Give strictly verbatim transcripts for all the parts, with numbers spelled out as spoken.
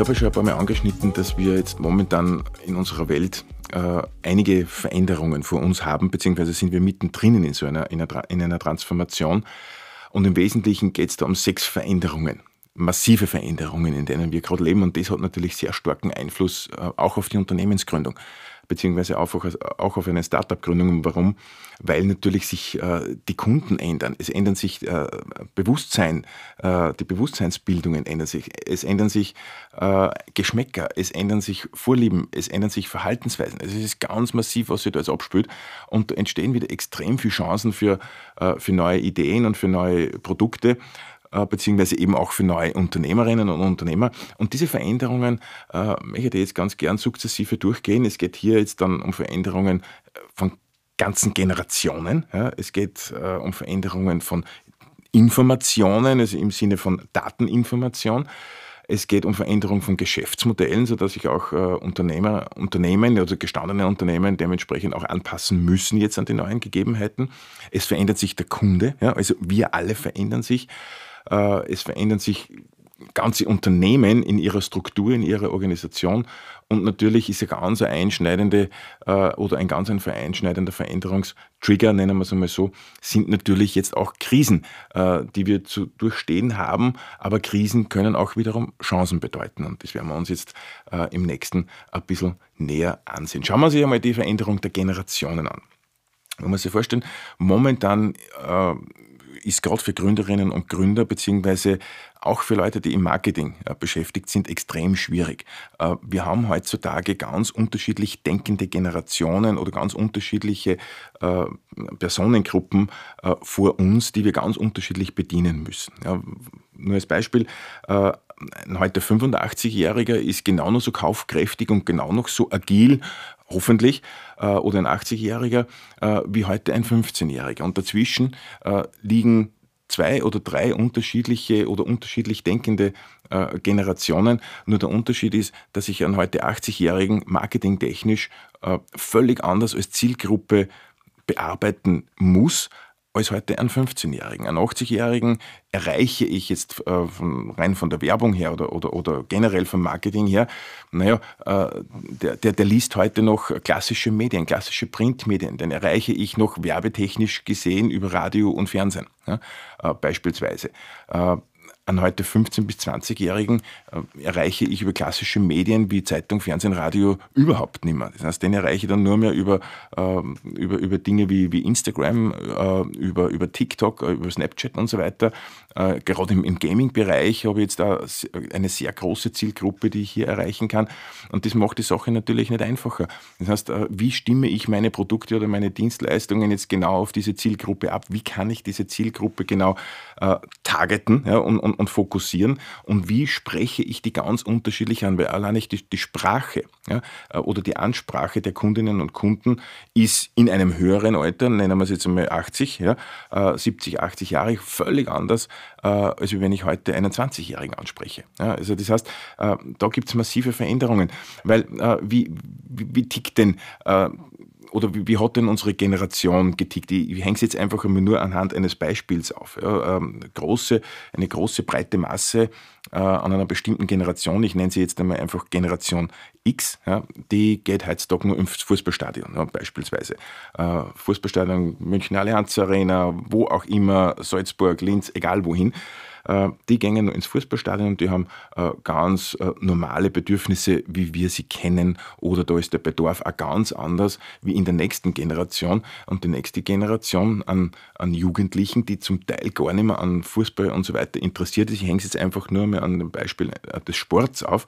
habe ja schon ein paar Mal angeschnitten, dass wir jetzt momentan in unserer Welt äh, einige Veränderungen vor uns haben, beziehungsweise sind wir mittendrin in so einer, in einer, in einer Transformation. Und im Wesentlichen geht es da um sechs Veränderungen, massive Veränderungen, in denen wir gerade leben. Und das hat natürlich sehr starken Einfluss äh, auch auf die Unternehmensgründung, beziehungsweise auch auf eine Startup-Gründung. Warum? Weil natürlich sich äh, die Kunden ändern. Es ändern sich äh, Bewusstsein, äh, die Bewusstseinsbildungen ändern sich. Es ändern sich äh, Geschmäcker, es ändern sich Vorlieben, es ändern sich Verhaltensweisen. Also es ist ganz massiv, was sich da jetzt abspielt. Und da entstehen wieder extrem viele Chancen für, äh, für neue Ideen und für neue Produkte, beziehungsweise eben auch für neue Unternehmerinnen und Unternehmer. Und diese Veränderungen äh, möchte ich jetzt ganz gern sukzessive durchgehen. Es geht hier jetzt dann um Veränderungen von ganzen Generationen. Ja. Es geht äh, um Veränderungen von Informationen, also im Sinne von Dateninformation. Es geht um Veränderung von Geschäftsmodellen, sodass sich auch äh, Unternehmer, Unternehmen oder also gestandene Unternehmen dementsprechend auch anpassen müssen jetzt an die neuen Gegebenheiten. Es verändert sich der Kunde, ja, also wir alle verändern sich. Es verändern sich ganze Unternehmen in ihrer Struktur, in ihrer Organisation, und natürlich ist ja ganz eine einschneidende oder ein ganz ein einschneidender Veränderungstrigger, nennen wir es einmal so, sind natürlich jetzt auch Krisen, die wir zu durchstehen haben, aber Krisen können auch wiederum Chancen bedeuten, und das werden wir uns jetzt im nächsten ein bisschen näher ansehen. Schauen wir uns einmal die Veränderung der Generationen an. Man muss sich vorstellen, momentan ist gerade für Gründerinnen und Gründer, beziehungsweise auch für Leute, die im Marketing äh, beschäftigt sind, extrem schwierig. Äh, wir haben heutzutage ganz unterschiedlich denkende Generationen oder ganz unterschiedliche äh, Personengruppen äh, vor uns, die wir ganz unterschiedlich bedienen müssen. Ja, nur als Beispiel, äh, ein heute fünfundachtzigjähriger ist genau noch so kaufkräftig und genau noch so agil, hoffentlich, äh, oder ein achtzigjähriger äh, wie heute ein fünfzehnjähriger. Und dazwischen äh, liegen zwei oder drei unterschiedliche oder unterschiedlich denkende äh, Generationen. Nur der Unterschied ist, dass ich einen heute achtzigjährigen marketingtechnisch äh, völlig anders als Zielgruppe bearbeiten muss, als heute einen fünfzehnjährigen. Einen achtzigjährigen erreiche ich jetzt äh, von, rein von der Werbung her oder, oder, oder generell vom Marketing her, naja, äh, der, der, der liest heute noch klassische Medien, klassische Printmedien, den erreiche ich noch werbetechnisch gesehen über Radio und Fernsehen, ja, äh, beispielsweise. Äh, An heute fünfzehn- bis zwanzigjährigen äh, erreiche ich über klassische Medien wie Zeitung, Fernsehen, Radio überhaupt nicht mehr. Das heißt, den erreiche ich dann nur mehr über, äh, über, über Dinge wie, wie Instagram, äh, über, über TikTok, äh, über Snapchat und so weiter. Äh, gerade im, im Gaming-Bereich habe ich jetzt da eine sehr große Zielgruppe, die ich hier erreichen kann. Und das macht die Sache natürlich nicht einfacher. Das heißt, äh, wie stimme ich meine Produkte oder meine Dienstleistungen jetzt genau auf diese Zielgruppe ab? Wie kann ich diese Zielgruppe genau äh, targeten, ja, und, und und fokussieren, und wie spreche ich die ganz unterschiedlich an, weil allein nicht die, die Sprache, ja, oder die Ansprache der Kundinnen und Kunden ist in einem höheren Alter, nennen wir es jetzt einmal achtzig, ja, siebzig, achtzig Jahre, völlig anders, als wenn ich heute einen zwanzigjährigen anspreche. Ja, also das heißt, da gibt es massive Veränderungen, weil wie, wie, wie tickt denn oder wie, wie hat denn unsere Generation getickt? Ich, ich hänge es jetzt einfach nur anhand eines Beispiels auf. Ja, ähm, große, eine große, breite Masse äh, an einer bestimmten Generation, ich nenne sie jetzt einmal einfach Generation X, ja, die geht heutzutage nur ins Fußballstadion, ja, beispielsweise. Äh, Fußballstadion, Münchner Allianz Arena, wo auch immer, Salzburg, Linz, egal wohin. Die gehen nur ins Fußballstadion und die haben ganz normale Bedürfnisse, wie wir sie kennen, oder da ist der Bedarf auch ganz anders wie in der nächsten Generation. Und die nächste Generation an, an Jugendlichen, die zum Teil gar nicht mehr an Fußball und so weiter interessiert ist, ich hänge es jetzt einfach nur mehr an dem Beispiel des Sports auf,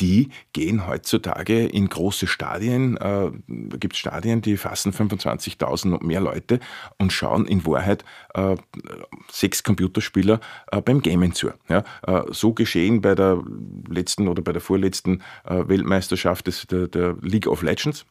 die gehen heutzutage in große Stadien, da gibt es Stadien, die fassen fünfundzwanzigtausend und mehr Leute und schauen in Wahrheit äh, sechs Computerspieler äh, beim Gamen zu. Ja, äh, so geschehen bei der letzten oder bei der vorletzten äh, Weltmeisterschaft des, der, der League of Legends.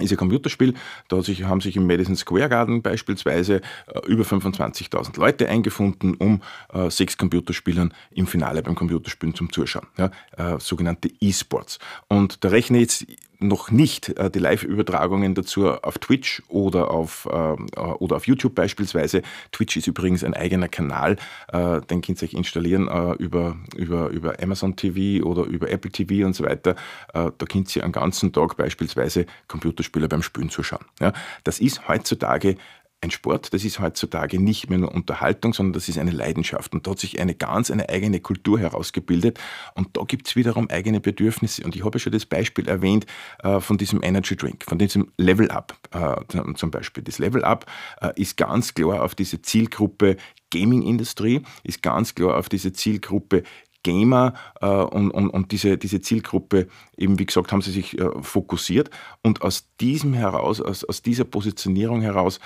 Ist ein Computerspiel, da haben sich im Madison Square Garden beispielsweise über fünfundzwanzigtausend Leute eingefunden, um äh, sechs Computerspielern im Finale beim Computerspielen zum Zuschauen, ja, äh, sogenannte E-Sports. Und da rechne ich jetzt noch nicht äh, die Live-Übertragungen dazu auf Twitch oder auf, äh, oder auf YouTube beispielsweise. Twitch ist übrigens ein eigener Kanal, äh, den könnt ihr euch installieren äh, über, über, über Amazon T V oder über Apple T V und so weiter. Äh, da könnt ihr einen ganzen Tag beispielsweise Computerspiele beim Spielen zuschauen. Ja, das ist heutzutage ein Sport, das ist heutzutage nicht mehr nur Unterhaltung, sondern das ist eine Leidenschaft. Und da hat sich eine ganz eine eigene Kultur herausgebildet. Und da gibt es wiederum eigene Bedürfnisse. Und ich habe ja schon das Beispiel erwähnt äh, von diesem Energy Drink, von diesem Level Up äh, zum Beispiel. Das Level Up äh, ist ganz klar auf diese Zielgruppe Gaming-Industrie, ist ganz klar auf diese Zielgruppe Gamer äh, und, und, und diese, diese Zielgruppe, eben wie gesagt, haben sie sich äh, fokussiert. Und aus diesem heraus, aus, aus dieser Positionierung heraus,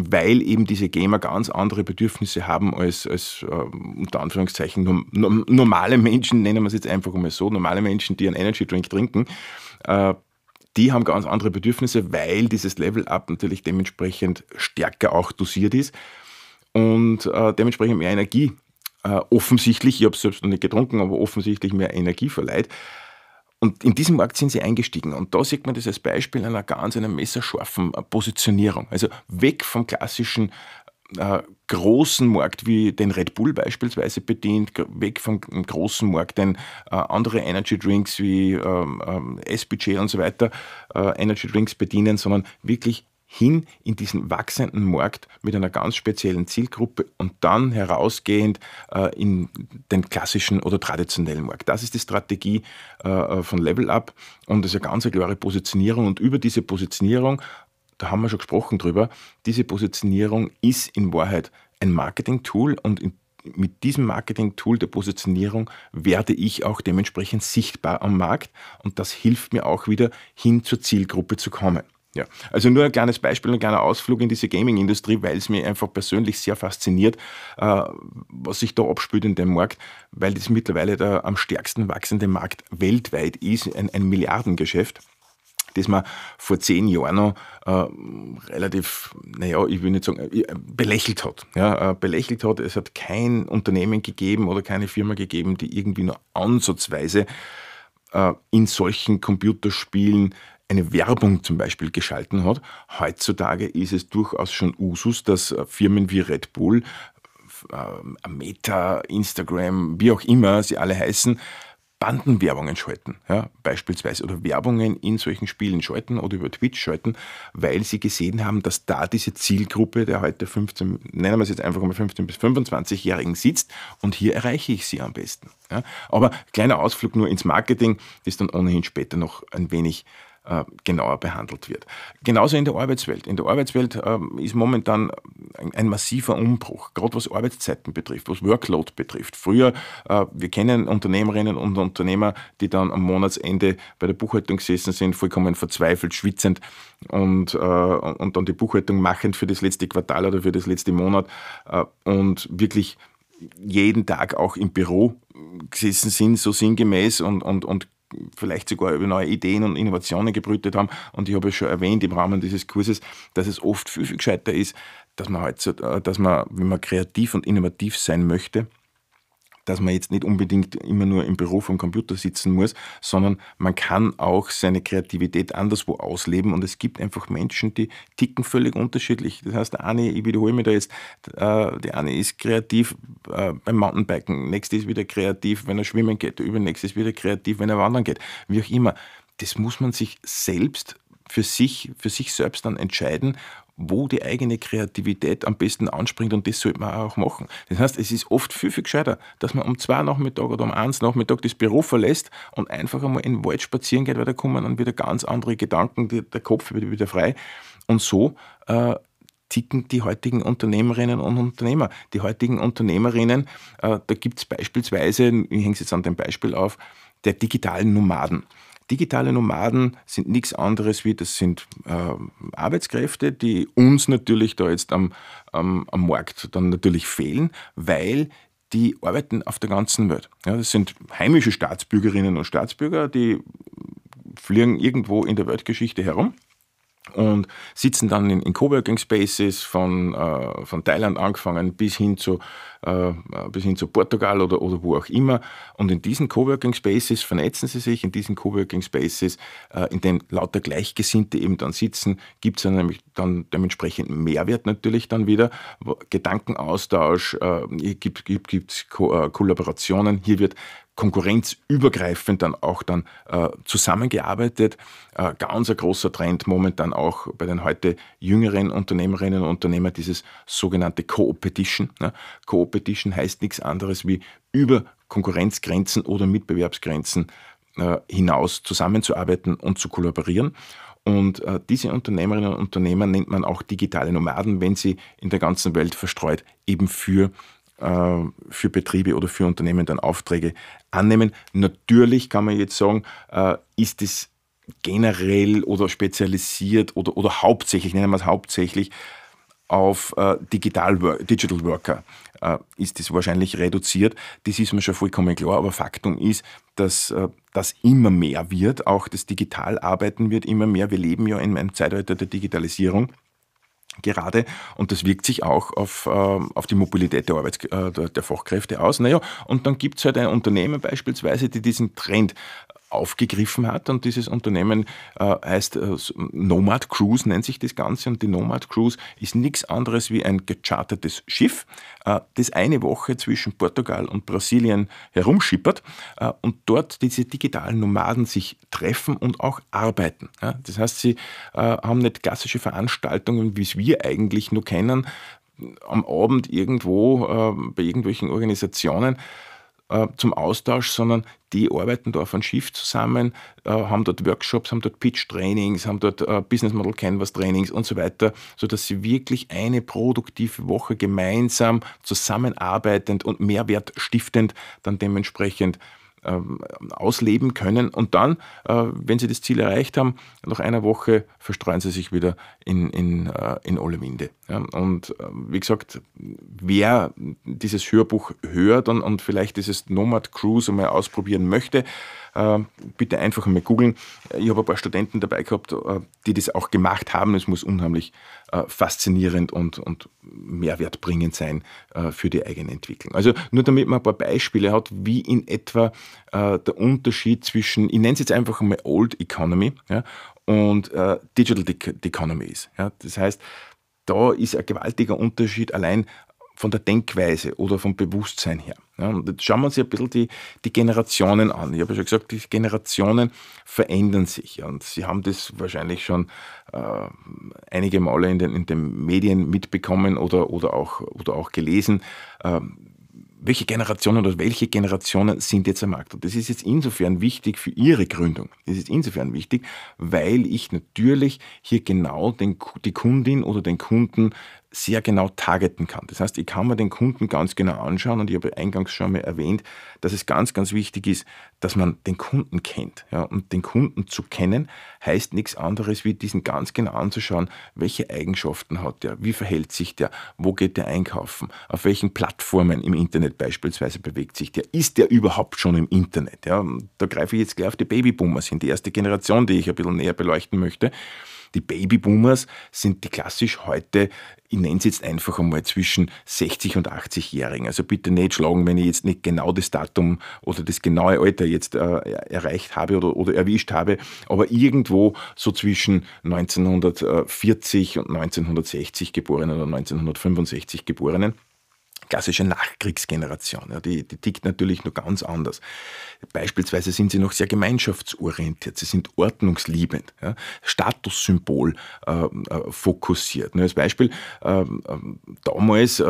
weil eben diese Gamer ganz andere Bedürfnisse haben als, als äh, unter Anführungszeichen normale Menschen, nennen wir es jetzt einfach mal so, normale Menschen, die einen Energy Drink trinken, äh, die haben ganz andere Bedürfnisse, weil dieses Level Up natürlich dementsprechend stärker auch dosiert ist und äh, dementsprechend mehr Energie Uh, offensichtlich, ich habe es selbst noch nicht getrunken, aber offensichtlich mehr Energie verleiht. Und in diesem Markt sind sie eingestiegen. Und da sieht man das als Beispiel einer ganz einer messerscharfen Positionierung. Also weg vom klassischen äh, großen Markt, wie den Red Bull beispielsweise bedient, weg vom großen Markt, den äh, andere Energy Drinks wie ähm, äh, S B J und so weiter äh, Energy Drinks bedienen, sondern wirklich hin in diesen wachsenden Markt mit einer ganz speziellen Zielgruppe und dann herausgehend äh, in den klassischen oder traditionellen Markt. Das ist die Strategie äh, von Level Up und das ist eine ganz klare Positionierung. Und über diese Positionierung, da haben wir schon gesprochen drüber, diese Positionierung ist in Wahrheit ein Marketing-Tool und in mit diesem Marketing-Tool der Positionierung werde ich auch dementsprechend sichtbar am Markt und das hilft mir auch wieder hin zur Zielgruppe zu kommen. Ja, also nur ein kleines Beispiel, ein kleiner Ausflug in diese Gaming-Industrie, weil es mir einfach persönlich sehr fasziniert, äh, was sich da abspielt in dem Markt, weil das mittlerweile der am stärksten wachsende Markt weltweit ist, ein, ein Milliardengeschäft, das man vor zehn Jahren noch äh, relativ, naja, ich will nicht sagen, belächelt hat. Ja, äh, belächelt hat, es hat kein Unternehmen gegeben oder keine Firma gegeben, die irgendwie nur ansatzweise äh, in solchen Computerspielen eine Werbung zum Beispiel geschalten hat. Heutzutage ist es durchaus schon Usus, dass Firmen wie Red Bull, Meta, Instagram, wie auch immer sie alle heißen, Bandenwerbungen schalten, ja, beispielsweise, oder Werbungen in solchen Spielen schalten oder über Twitch schalten, weil sie gesehen haben, dass da diese Zielgruppe der heute fünfzehn, nennen wir es jetzt einfach mal fünfzehn bis fünfundzwanzig-Jährigen sitzt und hier erreiche ich sie am besten. Ja. Aber kleiner Ausflug nur ins Marketing, das dann ohnehin später noch ein wenig genauer behandelt wird. Genauso in der Arbeitswelt. In der Arbeitswelt ähm, ist momentan ein, ein massiver Umbruch, gerade was Arbeitszeiten betrifft, was Workload betrifft. Früher, äh, wir kennen Unternehmerinnen und Unternehmer, die dann am Monatsende bei der Buchhaltung gesessen sind, vollkommen verzweifelt, schwitzend und, äh, und dann die Buchhaltung machend für das letzte Quartal oder für das letzte Monat äh, und wirklich jeden Tag auch im Büro gesessen sind, so sinngemäß und, und, und vielleicht sogar über neue Ideen und Innovationen gebrütet haben. Und ich habe ja schon erwähnt im Rahmen dieses Kurses, dass es oft viel, viel gescheiter ist, dass man, halt, dass man, wenn man kreativ und innovativ sein möchte, dass man jetzt nicht unbedingt immer nur im Büro vom Computer sitzen muss, sondern man kann auch seine Kreativität anderswo ausleben. Und es gibt einfach Menschen, die ticken völlig unterschiedlich. Das heißt, der eine, ich wiederhole mich da jetzt, der eine ist kreativ beim Mountainbiken, nächste ist wieder kreativ, wenn er schwimmen geht, der übernächste ist wieder kreativ, wenn er wandern geht, wie auch immer. Das muss man sich selbst für sich, für sich selbst dann entscheiden, wo die eigene Kreativität am besten anspringt und das sollte man auch machen. Das heißt, es ist oft viel, viel gescheiter, dass man um zwei Nachmittag oder um eins Nachmittag das Büro verlässt und einfach einmal in den Wald spazieren geht, weil da kommen dann wieder ganz andere Gedanken, der Kopf wird wieder frei und so äh, ticken die heutigen Unternehmerinnen und Unternehmer. Die heutigen Unternehmerinnen, äh, da gibt es beispielsweise, ich hänge es jetzt an dem Beispiel auf, der digitalen Nomaden. Digitale Nomaden sind nichts anderes wie, das sind äh, Arbeitskräfte, die uns natürlich da jetzt am, am, am Markt dann natürlich fehlen, weil die arbeiten auf der ganzen Welt. Ja, das sind heimische Staatsbürgerinnen und Staatsbürger, die fliegen irgendwo in der Weltgeschichte herum und sitzen dann in, in Coworking Spaces von, äh, von Thailand angefangen bis hin zu, äh, bis hin zu Portugal oder, oder wo auch immer. Und in diesen Coworking Spaces vernetzen sie sich, in diesen Coworking Spaces, äh, in denen lauter Gleichgesinnte eben dann sitzen, gibt es dann nämlich dann dementsprechend Mehrwert natürlich dann wieder, Gedankenaustausch, äh, hier gibt, gibt, gibt's Ko- äh, Kollaborationen, hier wird konkurrenzübergreifend dann auch dann äh, zusammengearbeitet. Äh, ganz ein großer Trend momentan auch bei den heute jüngeren Unternehmerinnen und Unternehmern, dieses sogenannte Co-Opetition. Ne? Co-Opetition heißt nichts anderes wie über Konkurrenzgrenzen oder Mitbewerbsgrenzen äh, hinaus zusammenzuarbeiten und zu kollaborieren. Und äh, diese Unternehmerinnen und Unternehmer nennt man auch digitale Nomaden, wenn sie in der ganzen Welt verstreut eben für für Betriebe oder für Unternehmen dann Aufträge annehmen. Natürlich kann man jetzt sagen, ist es generell oder spezialisiert oder, oder hauptsächlich, nennen wir es hauptsächlich, auf Digital, Digital Worker ist das wahrscheinlich reduziert. Das ist mir schon vollkommen klar, aber Faktum ist, dass das immer mehr wird, auch das Digitalarbeiten wird immer mehr. Wir leben ja in einem Zeitalter der Digitalisierung gerade, und das wirkt sich auch auf, äh, auf die Mobilität der, Arbeits- äh, der, der Fachkräfte aus. Naja, und dann gibt es halt ein Unternehmen beispielsweise, die diesen Trend aufgegriffen hat, und dieses Unternehmen äh, heißt äh, Nomad Cruise, nennt sich das Ganze, und die Nomad Cruise ist nichts anderes wie ein gechartertes Schiff, äh, das eine Woche zwischen Portugal und Brasilien herumschippert äh, und dort diese digitalen Nomaden sich treffen und auch arbeiten. Ja? Das heißt, sie äh, haben nicht klassische Veranstaltungen, wie es wir eigentlich nur kennen, am Abend irgendwo äh, bei irgendwelchen Organisationen, zum Austausch, sondern die arbeiten da auf einem Schiff zusammen, haben dort Workshops, haben dort Pitch-Trainings, haben dort Business Model Canvas-Trainings und so weiter, sodass sie wirklich eine produktive Woche gemeinsam zusammenarbeitend und mehrwertstiftend dann dementsprechend ausleben können. Und dann, wenn sie das Ziel erreicht haben, nach einer Woche verstreuen sie sich wieder in, in, in alle Winde. Und wie gesagt, wer dieses Hörbuch hört und, und vielleicht dieses Nomad Cruise einmal ausprobieren möchte, bitte einfach einmal googeln. Ich habe ein paar Studenten dabei gehabt, die das auch gemacht haben. Es muss unheimlich faszinierend und, und mehrwertbringend sein für die eigene Entwicklung. Also nur damit man ein paar Beispiele hat, wie in etwa der Unterschied zwischen, ich nenne es jetzt einfach einmal Old Economy, ja, und äh, Digital Economy ist. Ja. Das heißt, da ist ein gewaltiger Unterschied allein von der Denkweise oder vom Bewusstsein her. Ja, und jetzt schauen wir uns ja ein bisschen die, die Generationen an. Ich habe ja schon gesagt, die Generationen verändern sich. Ja, und Sie haben das wahrscheinlich schon äh, einige Male in den, in den Medien mitbekommen oder, oder, auch, oder auch gelesen. Äh, welche Generationen oder welche Generationen sind jetzt am Markt? Und das ist jetzt insofern wichtig für Ihre Gründung. Das ist insofern wichtig, weil ich natürlich hier genau den, die Kundin oder den Kunden sehr genau targeten kann. Das heißt, ich kann mir den Kunden ganz genau anschauen, und ich habe eingangs schon mal erwähnt, dass es ganz, ganz wichtig ist, dass man den Kunden kennt. Ja, und den Kunden zu kennen heißt nichts anderes, wie diesen ganz genau anzuschauen, welche Eigenschaften hat der, wie verhält sich der, wo geht der einkaufen, auf welchen Plattformen im Internet beispielsweise bewegt sich der, ist der überhaupt schon im Internet? Ja, da greife ich jetzt gleich auf die Babyboomers hin, die erste Generation, die ich ein bisschen näher beleuchten möchte. Die Babyboomers sind die klassisch heute, ich nenne es jetzt einfach einmal, zwischen sechzig und achtzig-Jährigen. Also bitte nicht schlagen, wenn ich jetzt nicht genau das Datum oder das genaue Alter jetzt äh, erreicht habe oder, oder erwischt habe, aber irgendwo so zwischen neunzehnhundertvierzig und neunzehnhundertsechzig Geborenen oder neunzehnhundertfünfundsechzig Geborenen. Klassische Nachkriegsgeneration, ja, die, die tickt natürlich nur ganz anders. Beispielsweise sind sie noch sehr gemeinschaftsorientiert, sie sind ordnungsliebend, ja, Statussymbol äh, äh, fokussiert. Nur als Beispiel, äh, äh, damals, äh,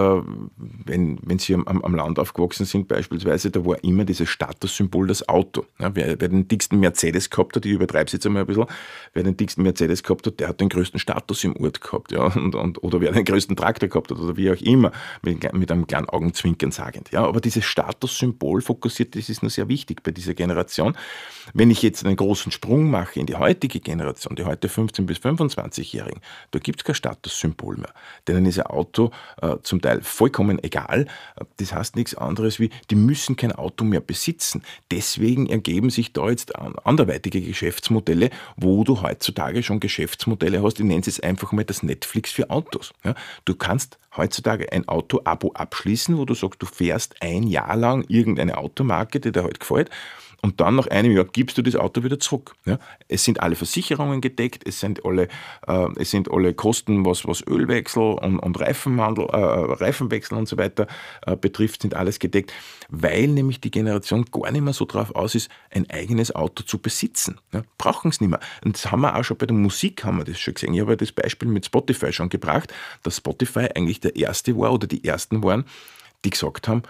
wenn, wenn sie am, am Land aufgewachsen sind beispielsweise, da war immer dieses Statussymbol das Auto. Ja, wer, wer den dicksten Mercedes gehabt hat, ich übertreibe es jetzt einmal ein bisschen, wer den dicksten Mercedes gehabt hat, der hat den größten Status im Ort gehabt. Ja, und, und, oder wer den größten Traktor gehabt hat oder wie auch immer, mit, mit einem gern augenzwinkern sagend. Ja, aber dieses Statussymbol fokussiert, das ist nur sehr wichtig bei dieser Generation. Wenn ich jetzt einen großen Sprung mache in die heutige Generation, die heute fünfzehn- bis fünfundzwanzigjährigen, da gibt es kein Statussymbol mehr. Denen ist ein Auto äh, zum Teil vollkommen egal. Das heißt nichts anderes wie, die müssen kein Auto mehr besitzen. Deswegen ergeben sich da jetzt anderweitige Geschäftsmodelle, wo du heutzutage schon Geschäftsmodelle hast. Ich nenne es einfach mal das Netflix für Autos. Ja, du kannst heutzutage ein Auto-Abo abschließen, wo du sagst, du fährst ein Jahr lang irgendeine Automarke, die dir halt gefällt, und dann nach einem Jahr gibst du das Auto wieder zurück. Ja, es sind alle Versicherungen gedeckt, es sind alle, äh, es sind alle Kosten, was, was Ölwechsel und, und Reifenhandel, äh, Reifenwechsel und so weiter äh, betrifft, sind alles gedeckt, weil nämlich die Generation gar nicht mehr so drauf aus ist, ein eigenes Auto zu besitzen. Ja, brauchen es nicht mehr. Und das haben wir auch schon bei der Musik haben wir das schon gesehen. Ich habe ja das Beispiel mit Spotify schon gebracht, dass Spotify eigentlich der erste war oder die ersten waren, die gesagt haben,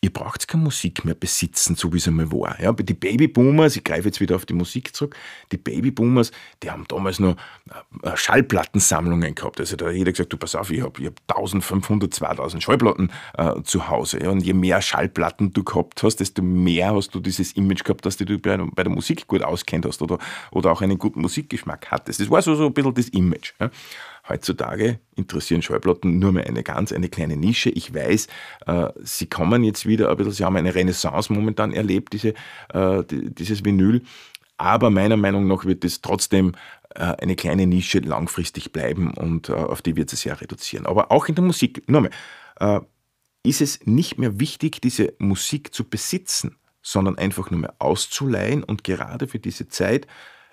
ihr braucht keine Musik mehr besitzen, so wie es einmal war. Ja, die Babyboomers, ich greife jetzt wieder auf die Musik zurück, die Babyboomers, die haben damals nur Schallplattensammlungen gehabt. Also da hat jeder gesagt, du pass auf, ich habe hab eintausendfünfhundert, zweitausend Schallplatten äh, zu Hause. Ja, und je mehr Schallplatten du gehabt hast, desto mehr hast du dieses Image gehabt, dass du bei, bei der Musik gut auskennt hast oder, oder auch einen guten Musikgeschmack hattest. Das war so, so ein bisschen das Image. Ja. Heutzutage interessieren Schallplatten nur mehr eine ganz, eine kleine Nische. Ich weiß, äh, sie kommen jetzt wieder ein bisschen, sie haben eine Renaissance momentan erlebt, diese, äh, die, dieses Vinyl. Aber meiner Meinung nach wird es trotzdem äh, eine kleine Nische langfristig bleiben und äh, auf die wird es sehr reduzieren. Aber auch in der Musik, nochmal, äh, ist es nicht mehr wichtig, diese Musik zu besitzen, sondern einfach nur mehr auszuleihen und gerade für diese Zeit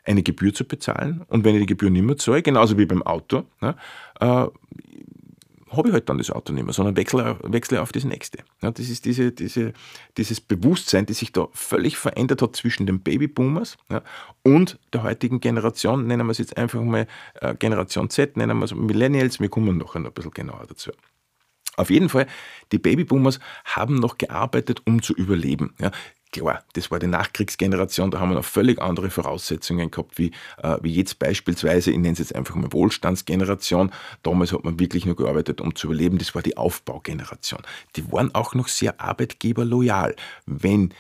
eine Gebühr zu bezahlen, und wenn ich die Gebühr nicht mehr zahle, genauso wie beim Auto, ne, äh, habe ich halt dann das Auto nicht mehr, sondern wechsle, wechsle auf das nächste. Ja, das ist diese, diese, dieses Bewusstsein, das sich da völlig verändert hat zwischen den Babyboomers ja, und der heutigen Generation, nennen wir es jetzt einfach mal äh, Generation Z, nennen wir es Millennials, wir kommen nachher noch ein bisschen genauer dazu. Auf jeden Fall, die Babyboomers haben noch gearbeitet, um zu überleben. Ja. Klar, das war die Nachkriegsgeneration, da haben wir noch völlig andere Voraussetzungen gehabt, wie, äh, wie jetzt beispielsweise, ich nenne es jetzt einfach mal Wohlstandsgeneration, damals hat man wirklich nur gearbeitet, um zu überleben, das war die Aufbaugeneration. Die waren auch noch sehr arbeitgeberloyal, wenn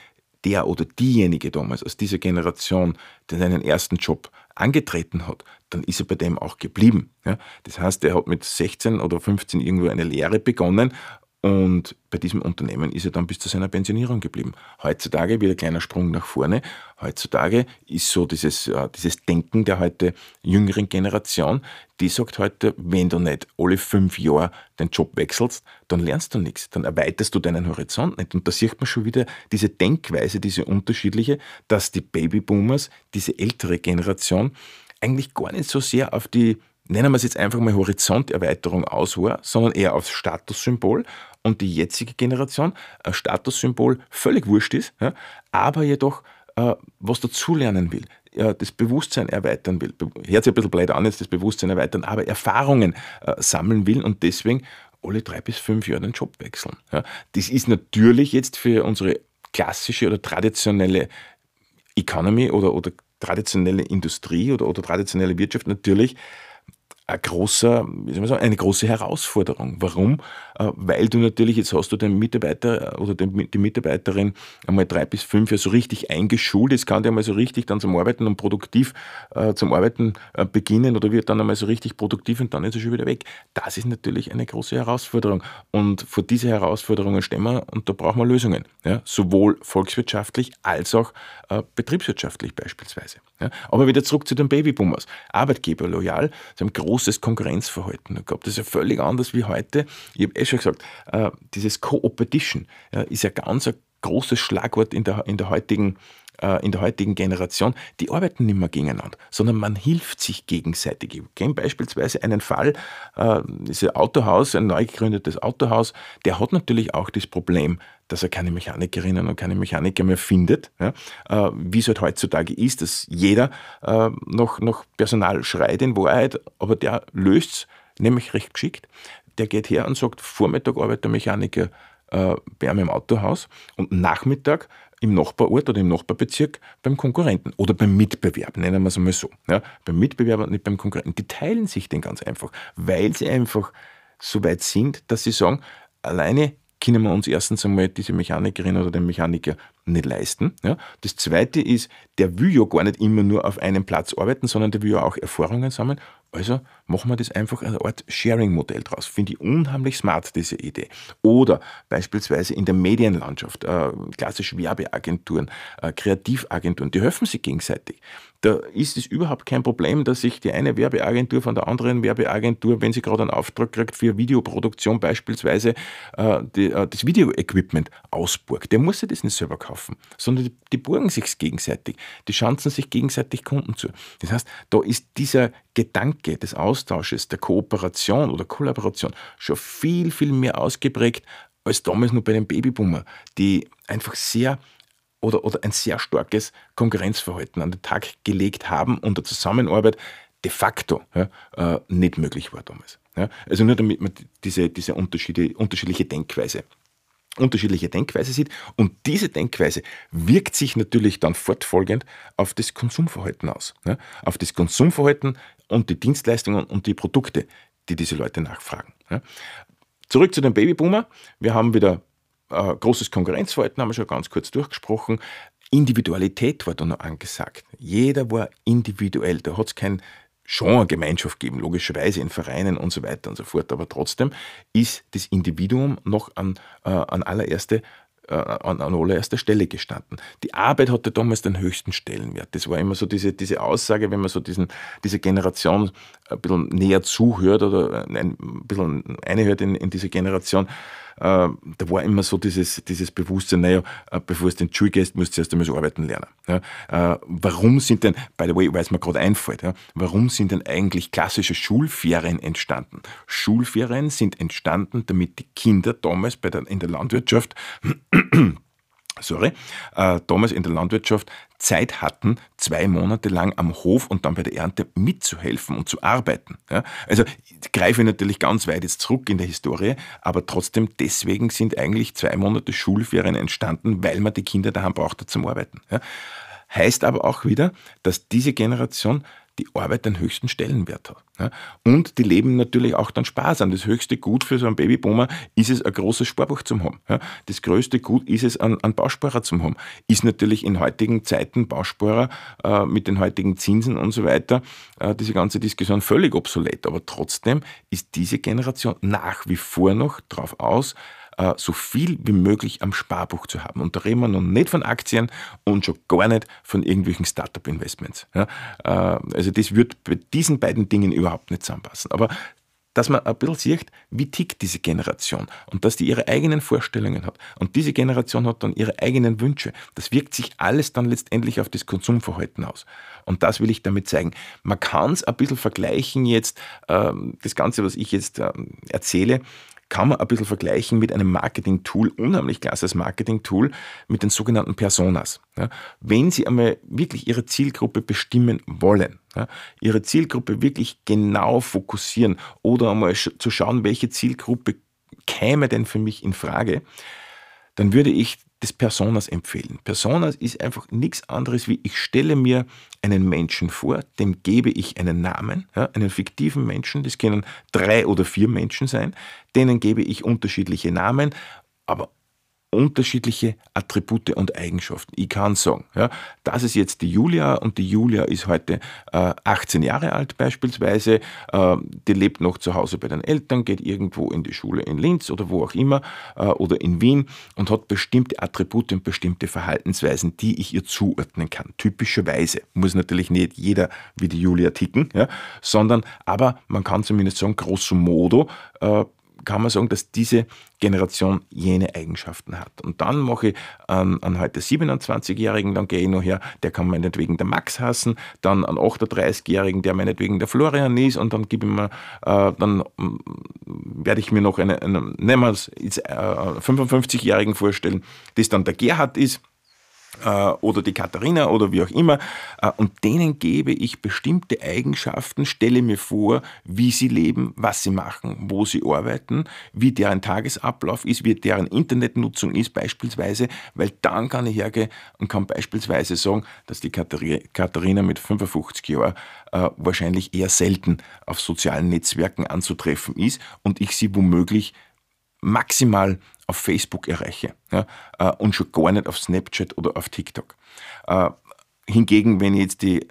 der oder diejenige damals aus dieser Generation seinen ersten Job angetreten hat, dann ist er bei dem auch geblieben. Ja? Das heißt, er hat mit sechzehn oder fünfzehn irgendwo eine Lehre begonnen und bei diesem Unternehmen ist er dann bis zu seiner Pensionierung geblieben. Heutzutage wieder ein kleiner Sprung nach vorne. Heutzutage ist so dieses, äh, dieses Denken der heute jüngeren Generation, die sagt heute, wenn du nicht alle fünf Jahre den Job wechselst, dann lernst du nichts, dann erweiterst du deinen Horizont nicht. Und da sieht man schon wieder diese Denkweise, diese unterschiedliche, dass die Babyboomers, diese ältere Generation, eigentlich gar nicht so sehr auf die, nennen wir es jetzt einfach mal Horizonterweiterung aus war, sondern eher aufs Statussymbol. Und die jetzige Generation, ein Statussymbol völlig wurscht ist, ja, aber jedoch äh, was dazulernen will, ja, das Bewusstsein erweitern will. Hört sich ein bisschen blöd an, jetzt das Bewusstsein erweitern, aber Erfahrungen äh, sammeln will und deswegen alle drei bis fünf Jahre den Job wechseln. Ja. Das ist natürlich jetzt für unsere klassische oder traditionelle Economy oder, oder traditionelle Industrie oder, oder traditionelle Wirtschaft natürlich Ein großer, wie soll man sagen, eine große Herausforderung. Warum? Weil du natürlich, jetzt hast du den Mitarbeiter oder den, die Mitarbeiterin einmal drei bis fünf Jahre so richtig eingeschult, jetzt kann der mal so richtig dann zum Arbeiten und produktiv äh, zum Arbeiten äh, beginnen oder wird dann einmal so richtig produktiv und dann ist er schon wieder weg. Das ist natürlich eine große Herausforderung und vor diese Herausforderungen stehen wir und da brauchen wir Lösungen, ja? Sowohl volkswirtschaftlich als auch äh, betriebswirtschaftlich beispielsweise. Ja? Aber wieder zurück zu den Babyboomers. Arbeitgeberloyal, sie haben große großes Konkurrenzverhalten gehabt. Das ist ja völlig anders wie heute. Ich habe eh schon gesagt, dieses Co-Opetition ist ja ganz ein großes Schlagwort in der, in der heutigen in der heutigen Generation, die arbeiten nicht mehr gegeneinander, sondern man hilft sich gegenseitig. Ich kenne beispielsweise einen Fall, äh, dieses Autohaus, ein neu gegründetes Autohaus, der hat natürlich auch das Problem, dass er keine Mechanikerinnen und keine Mechaniker mehr findet, ja? äh, wie es halt heutzutage ist, dass jeder äh, noch, noch Personal schreit in Wahrheit, aber der löst es nämlich recht geschickt. Der geht her und sagt, Vormittag arbeitet der Mechaniker äh, bei einem Autohaus und Nachmittag im Nachbarort oder im Nachbarbezirk beim Konkurrenten oder beim Mitbewerber, nennen wir es einmal so. Ja, beim Mitbewerber und nicht beim Konkurrenten. Die teilen sich den ganz einfach, weil sie einfach so weit sind, dass sie sagen, alleine können wir uns erstens einmal diese Mechanikerin oder den Mechaniker nicht leisten. Ja. Das Zweite ist, der will ja gar nicht immer nur auf einem Platz arbeiten, sondern der will ja auch Erfahrungen sammeln. Also machen wir das einfach als eine Art Sharing-Modell draus. Finde ich unheimlich smart, diese Idee. Oder beispielsweise in der Medienlandschaft, äh, klassische Werbeagenturen, äh, Kreativagenturen, die helfen sich gegenseitig. Da ist es überhaupt kein Problem, dass sich die eine Werbeagentur von der anderen Werbeagentur, wenn sie gerade einen Auftrag kriegt für Videoproduktion beispielsweise, äh, die, äh, das Video-Equipment ausborgt. Der muss sich das nicht selber kaufen, sondern die, die borgen sich gegenseitig. Die schanzen sich gegenseitig Kunden zu. Das heißt, da ist dieser Gedanke des Austausches, der Kooperation oder Kollaboration schon viel, viel mehr ausgeprägt als damals nur bei den Babyboomer, die einfach sehr Oder, oder ein sehr starkes Konkurrenzverhalten an den Tag gelegt haben und der Zusammenarbeit de facto ja, äh, nicht möglich war damals. Ja, also nur damit man diese, diese Unterschiede, unterschiedliche Denkweise, unterschiedliche Denkweise sieht. Und diese Denkweise wirkt sich natürlich dann fortfolgend auf das Konsumverhalten aus. Ja, auf das Konsumverhalten und die Dienstleistungen und die Produkte, die diese Leute nachfragen. Ja. Zurück zu den Babyboomer. Wir haben wieder großes Konkurrenzverhalten, haben wir schon ganz kurz durchgesprochen. Individualität war da noch angesagt. Jeder war individuell. Da hat es keine Genre-Gemeinschaft gegeben, logischerweise in Vereinen und so weiter und so fort. Aber trotzdem ist das Individuum noch an, äh, an, allererste, äh, an, an allererster Stelle gestanden. Die Arbeit hatte damals den höchsten Stellenwert. Das war immer so diese, diese Aussage, wenn man so diesen, diese Generation ein bisschen näher zuhört oder ein bisschen einhört in, in diese Generation, da war immer so dieses, dieses Bewusstsein, naja, bevor es den Schule gehst, musst du erst einmal so arbeiten lernen. Ja, warum sind denn, by the way, weil es mir gerade einfällt, ja, warum sind denn eigentlich klassische Schulferien entstanden? Schulferien sind entstanden, damit die Kinder damals bei der, in der Landwirtschaft, sorry, damals in der Landwirtschaft Zeit hatten, zwei Monate lang am Hof und dann bei der Ernte mitzuhelfen und zu arbeiten. Ja, also ich greife natürlich ganz weit jetzt zurück in der Historie, aber trotzdem deswegen sind eigentlich zwei Monate Schulferien entstanden, weil man die Kinder daheim brauchte zum Arbeiten. Ja, heißt aber auch wieder, dass diese Generation die Arbeit den höchsten Stellenwert hat. Ja, und die leben natürlich auch dann Spaß an. Das höchste Gut für so einen Babyboomer ist es, ein großes Sparbuch zu haben. Ja, das größte Gut ist es, einen, einen Bausparer zu haben. Ist natürlich in heutigen Zeiten Bausparer äh, mit den heutigen Zinsen und so weiter, äh, diese ganze Diskussion völlig obsolet. Aber trotzdem ist diese Generation nach wie vor noch drauf aus, äh, so viel wie möglich am Sparbuch zu haben. Und da reden wir noch nicht von Aktien und schon gar nicht von irgendwelchen Startup-Investments. Ja, äh, also das wird bei diesen beiden Dingen überhaupt überhaupt nicht zusammenpassen. Aber dass man ein bisschen sieht, wie tickt diese Generation und dass die ihre eigenen Vorstellungen hat. Und diese Generation hat dann ihre eigenen Wünsche. Das wirkt sich alles dann letztendlich auf das Konsumverhalten aus. Und das will ich damit zeigen. Man kann es ein bisschen vergleichen jetzt, ähm, das Ganze, was ich jetzt ähm, erzähle, kann man ein bisschen vergleichen mit einem Marketing-Tool, unheimlich klasses Marketing-Tool, mit den sogenannten Personas. Ja, wenn Sie einmal wirklich Ihre Zielgruppe bestimmen wollen, ja, Ihre Zielgruppe wirklich genau fokussieren oder einmal sch- zu schauen, welche Zielgruppe käme denn für mich in Frage, dann würde ich das Personas empfehlen. Personas ist einfach nichts anderes wie, ich stelle mir einen Menschen vor, dem gebe ich einen Namen, ja, einen fiktiven Menschen, das können drei oder vier Menschen sein, denen gebe ich unterschiedliche Namen, aber unterschiedliche Attribute und Eigenschaften. Ich kann sagen, ja, das ist jetzt die Julia und die Julia ist heute äh, achtzehn Jahre alt beispielsweise, äh, die lebt noch zu Hause bei den Eltern, geht irgendwo in die Schule in Linz oder wo auch immer äh, oder in Wien und hat bestimmte Attribute und bestimmte Verhaltensweisen, die ich ihr zuordnen kann. Typischerweise muss natürlich nicht jeder wie die Julia ticken, ja, sondern aber man kann zumindest sagen, grosso modo, äh, kann man sagen, dass diese Generation jene Eigenschaften hat. Und dann mache ich an, an heute siebenundzwanzigjährigen, dann gehe ich noch her, der kann meinetwegen der Max hassen, dann an achtunddreißigjährigen, der meinetwegen der Florian ist und dann gebe ich mir, äh, dann werde ich mir noch eine, eine nehmen wir es, äh, fünfundfünfzigjährigen vorstellen, das dann der Gerhard ist, oder die Katharina oder wie auch immer, und denen gebe ich bestimmte Eigenschaften, stelle mir vor, wie sie leben, was sie machen, wo sie arbeiten, wie deren Tagesablauf ist, wie deren Internetnutzung ist beispielsweise, weil dann kann ich hergehen und kann beispielsweise sagen, dass die Katharina mit fünfundfünfzig Jahren äh, wahrscheinlich eher selten auf sozialen Netzwerken anzutreffen ist und ich sie womöglich maximal auf Facebook erreiche, ja, und schon gar nicht auf Snapchat oder auf TikTok. Äh, hingegen, wenn ich jetzt die